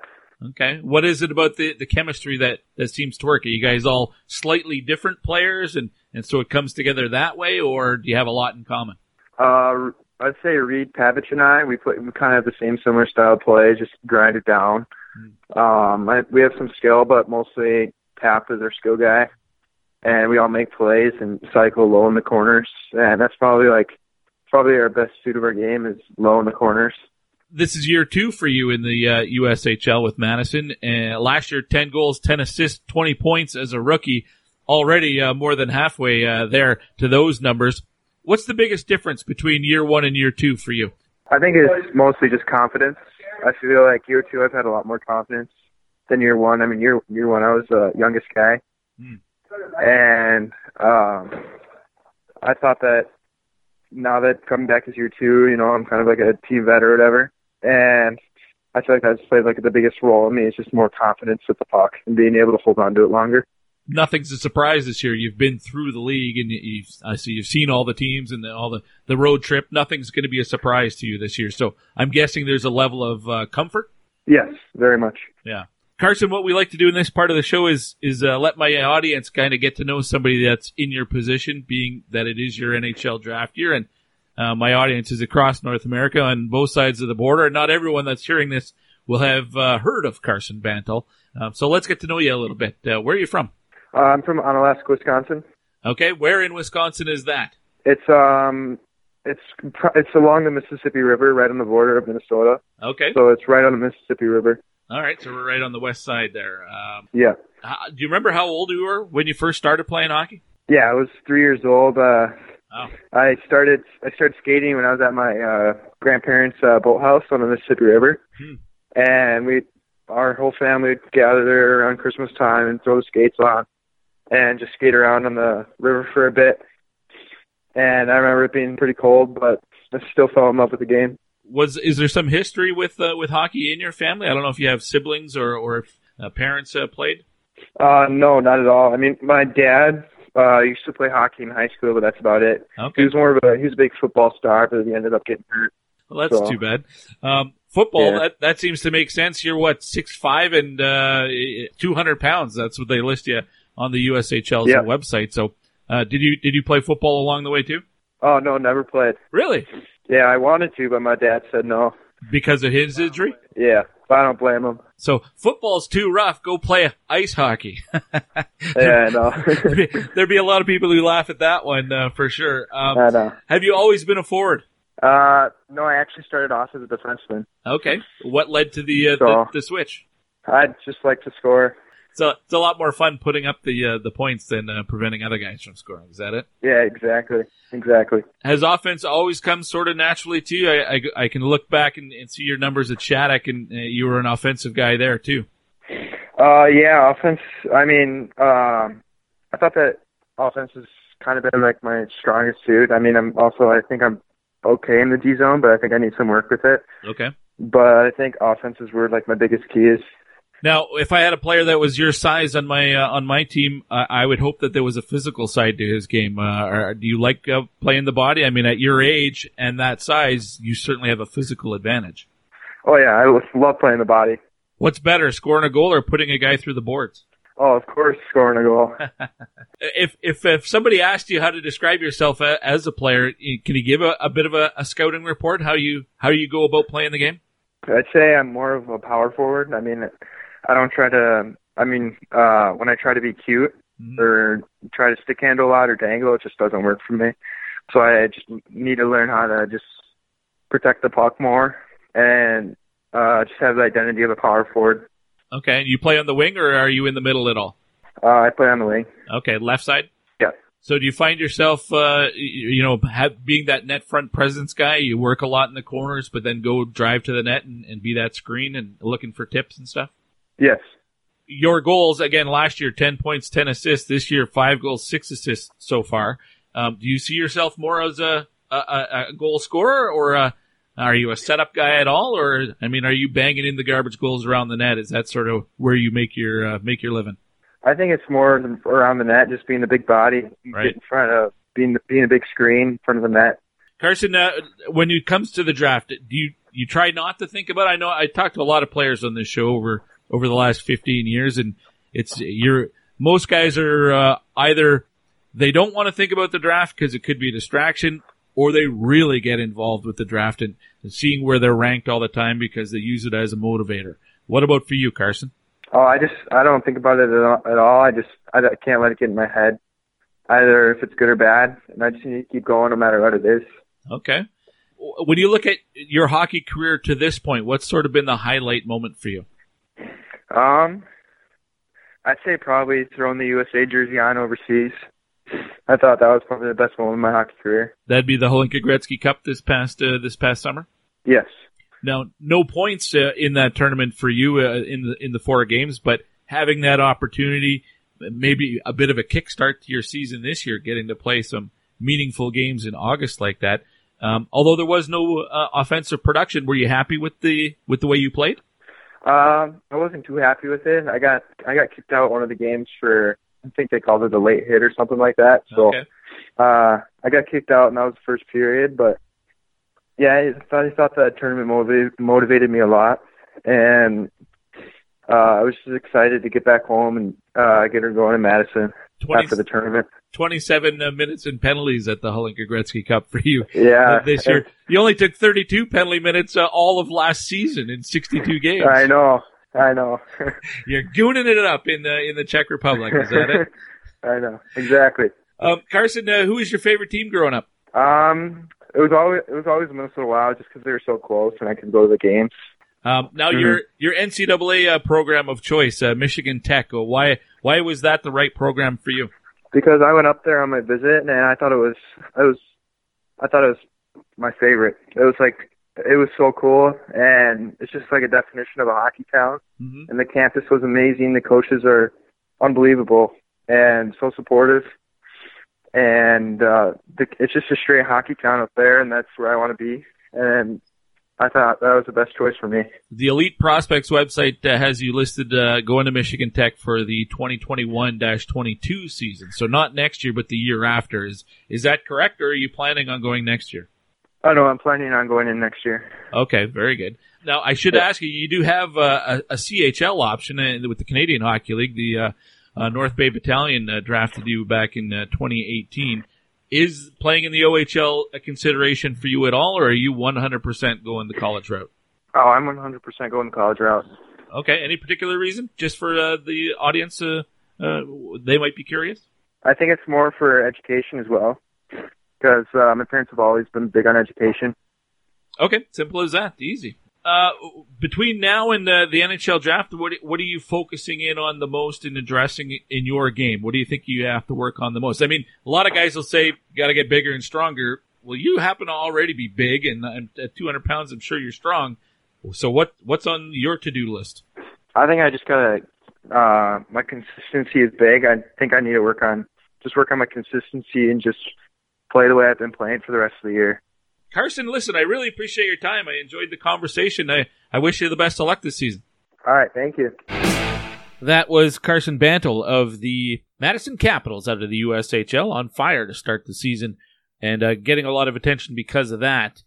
Okay. What is it about the, the chemistry that, that seems to work? Are you guys all slightly different players, and, and so it comes together that way, or do you have a lot in common? Uh I'd say Reed Pabich and I, we play, we kind of have the same similar style of play, just grind it down. Um, I, we have some skill, but mostly Pap is our skill guy. And we all make plays and cycle low in the corners. And that's probably like, probably our best suit of our game is low in the corners. This is year two for you in the uh, U S H L with Madison. Uh, last year, ten goals, ten assists, twenty points as a rookie. Already uh, more than halfway uh, there to those numbers. What's the biggest difference between year one and year two for you? I think it's mostly just confidence. I feel like year two I've had a lot more confidence than year one. I mean, year year one I was the youngest guy. Mm. And um, I thought that now that coming back as year two, you know, I'm kind of like a team vet or whatever. And I feel like that's played like the biggest role in me. It's just more confidence with the puck and being able to hold on to it longer. nothing's a surprise this year. You've been through the league, and you've, I see you've seen all the teams and the, all the, the road trip. Nothing's going to be a surprise to you this year. So I'm guessing there's a level of uh, comfort. Yes, very much. Yeah. Carson, what we like to do in this part of the show is is uh, let my audience kind of get to know somebody that's in your position, being that it is your N H L draft year, and uh, my audience is across North America on both sides of the border, and not everyone that's hearing this will have uh, heard of Carson Bantle. Um, so let's get to know you a little bit. Uh, where are you from? Uh, I'm from Onalaska, Wisconsin. Okay, where in Wisconsin is that? It's um, it's it's along the Mississippi River, right on the border of Minnesota. Okay. So it's right on the Mississippi River. All right, so we're right on the west side there. Um, yeah. Uh, do you remember how old you were when you first started playing hockey? Yeah, I was three years old. Uh, oh. I started I started skating when I was at my uh, grandparents' uh, boathouse on the Mississippi River, hmm. and we our whole family would gather there around Christmas time and throw the skates on and just skate around on the river for a bit. And I remember it being pretty cold, but I still fell in love with the game. Was is there some history with uh, with hockey in your family? I don't know if you have siblings or or if uh, parents uh, played. Uh, no, not at all. I mean, my dad uh, used to play hockey in high school, but that's about it. Okay. He was more of a he was a big football star, but he ended up getting hurt. Well, that's so. too bad. Um, football yeah. that that seems to make sense. You're what six five and uh, two hundred pounds. That's what they list you on the U S H L's yeah. website. So uh, did you did you play football along the way too? Oh no, never played. Really? Yeah, I wanted to, but my dad said no. Because of his injury? Yeah, I don't blame him. So football's too rough. Go play ice hockey. Yeah, I know. There'd be a lot of people who laugh at that one uh, for sure. Um, I know. Have you always been a forward? Uh, no, I actually started off as a defenseman. Okay. What led to the uh, so, the, the switch? I'd just like to score. So it's a lot more fun putting up the uh, the points than uh, preventing other guys from scoring. Is that it? Yeah, exactly, exactly. Has offense always come sort of naturally to you? I, I, I can look back and, and see your numbers at Shattuck, and uh, you were an offensive guy there too. Uh, yeah, offense. I mean, um, I thought that offense has kind of been like my strongest suit. I mean, I'm also I think I'm okay in the D zone, but I think I need some work with it. Okay. But I think offense is where like my biggest key is. Now, if I had a player that was your size on my uh, on my team, uh, I would hope that there was a physical side to his game. Uh, or do you like uh, playing the body? I mean, at your age and that size, you certainly have a physical advantage. Oh, yeah. I love playing the body. What's better, scoring a goal or putting a guy through the boards? Oh, of course, scoring a goal. if, if if somebody asked you how to describe yourself as a player, can you give a, a bit of a, a scouting report, how you, how you go about playing the game? I'd say I'm more of a power forward. I mean... I don't try to, I mean, uh, when I try to be cute mm-hmm. or try to stick handle out or dangle, it just doesn't work for me. So I just need to learn how to just protect the puck more and uh, just have the identity of a power forward. Okay. And you play on the wing or are you in the middle at all? Uh, I play on the wing. Okay. Left side? Yeah. So do you find yourself, uh, you know, have, being that net front presence guy, you work a lot in the corners, but then go drive to the net and, and be that screen and looking for tips and stuff? Yes. Your goals, again, last year, ten points, ten assists. This year, five goals, six assists so far. Um, do you see yourself more as a, a, a goal scorer, or a, are you a setup guy at all? Or, I mean, are you banging in the garbage goals around the net? Is that sort of where you make your uh, make your living? I think it's more around the net, just being the big body, right. getting in front of, being, being a big screen in front of the net. Carson, uh, when it comes to the draft, do you, you try not to think about it? I know I talked to a lot of players on this show over over the last fifteen years, and it's you're most guys are uh, either they don't want to think about the draft because it could be a distraction, or they really get involved with the draft and, and seeing where they're ranked all the time because they use it as a motivator. What about for you, Carson? Oh, I just I don't think about it at all. I just I can't let it get in my head, either if it's good or bad, and I just need to keep going no matter what it is. Okay. When you look at your hockey career to this point, what's sort of been the highlight moment for you? Um, I'd say probably throwing the U S A jersey on overseas. I thought that was probably the best moment of my hockey career. That'd be the Holinka Gretzky Cup this past uh, this past summer. Yes. Now, no points uh, in that tournament for you uh, in the in the four games, but having that opportunity, maybe a bit of a kickstart to your season this year, getting to play some meaningful games in August like that. Um, although there was no uh, offensive production, were you happy with the with the way you played? Um, I wasn't too happy with it. I got I got kicked out one of the games for I think they called it a late hit or something like that. So okay. uh, I got kicked out, and that was the first period. But, yeah, I thought, I thought that tournament motiv- motivated me a lot. And uh, I was just excited to get back home and uh, get her going in Madison twenty after the tournament. twenty-seven uh, minutes in penalties at the Hlinka Gretzky Cup for you yeah, uh, this year. You only took thirty-two penalty minutes uh, all of last season in sixty-two games. I know. I know. You're gooning it up in the in the Czech Republic, is that it? I know, exactly. Um, Carson, uh, who was your favorite team growing up? Um, it was always it was always Minnesota Wild, just because they were so close and I could go to the games. Um, now mm-hmm. your your N C double A uh, program of choice, uh, Michigan Tech. Why why was that the right program for you? Because I went up there on my visit and I thought it was it was I thought it was my favorite. It was like. It was so cool, and it's just like a definition of a hockey town. Mm-hmm. And the campus was amazing. The coaches are unbelievable and so supportive. And uh, the, it's just a straight hockey town up there, and that's where I want to be. And I thought that was the best choice for me. The Elite Prospects website uh, has you listed uh, going to Michigan Tech for the twenty twenty-one twenty-two season. So not next year, but the year after. Is, is that correct, or are you planning on going next year? Oh, no, I'm planning on going in next year. Okay, very good. Now, I should yeah. ask you, you do have a, a, a C H L option with the Canadian Hockey League. The uh, uh, North Bay Battalion uh, drafted you back in uh, twenty eighteen. Is playing in the O H L a consideration for you at all, or are you one hundred percent going the college route? Oh, I'm one hundred percent going the college route. Okay, any particular reason? Just for uh, the audience, uh, uh, they might be curious? I think it's more for education as well. Because uh, my parents have always been big on education. Okay, simple as that, easy. Uh, between now and the, the N H L draft, what what are you focusing in on the most in addressing in your game? What do you think you have to work on the most? I mean, a lot of guys will say, got to get bigger and stronger. Well, you happen to already be big, and, and at two hundred pounds, I'm sure you're strong. So what what's on your to-do list? I think I just got to uh, – my consistency is big. I think I need to work on – just work on my consistency and just – play the way I've been playing for the rest of the year. Carson, listen, I really appreciate your time. I enjoyed the conversation. I, I wish you the best of luck this season. All right, thank you. That was Carson Bantle of the Madison Capitals out of the U S H L, on fire to start the season and uh, getting a lot of attention because of that.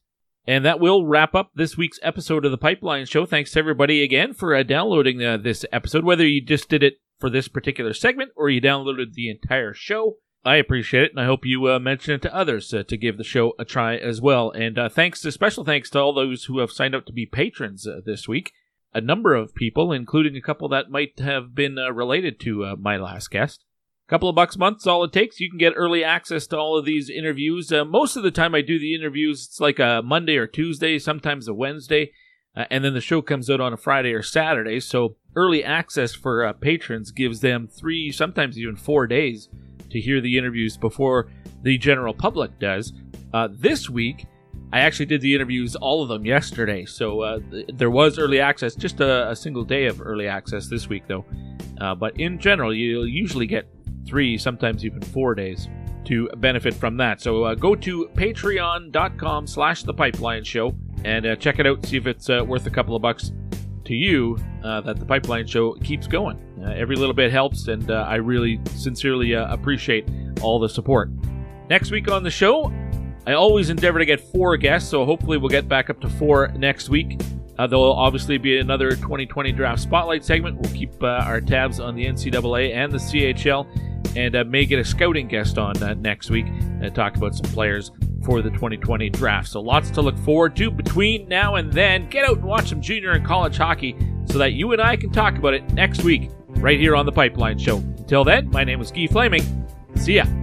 And that will wrap up this week's episode of The Pipeline Show. Thanks to everybody again for uh, downloading uh, this episode, whether you just did it for this particular segment or you downloaded the entire show. I appreciate it, and I hope you uh, mention it to others uh, to give the show a try as well. And uh, thanks to special thanks to all those who have signed up to be patrons uh, this week. A number of people, including a couple that might have been uh, related to uh, my last guest. A couple of bucks a month is all it takes. You can get early access to all of these interviews. Uh, most of the time I do the interviews, it's like a Monday or Tuesday, sometimes a Wednesday, uh, and then the show comes out on a Friday or Saturday. So early access for uh, patrons gives them three, sometimes even four days to hear the interviews before the general public does. Uh, this week, I actually did the interviews, all of them yesterday, so uh, th- there was early access, just a, a single day of early access this week, though. Uh, but in general, you'll usually get three, sometimes even four days to benefit from that. So uh, go to patreon.com slash the Pipeline Show and uh, check it out, see if it's uh, worth a couple of bucks to you uh, that the Pipeline Show keeps going. Uh, every little bit helps, and uh, I really sincerely uh, appreciate all the support. Next week on the show, I always endeavor to get four guests, so hopefully we'll get back up to four next week. Uh, there will obviously be another twenty twenty Draft Spotlight segment. We'll keep uh, our tabs on the N C double A and the C H L, and uh, may get a scouting guest on uh, next week and uh, talk about some players for the twenty twenty draft. So lots to look forward to between now and then. Get out and watch some junior and college hockey so that you and I can talk about it next week right here on The Pipeline Show. Until then, my name is Guy Flaming. See ya.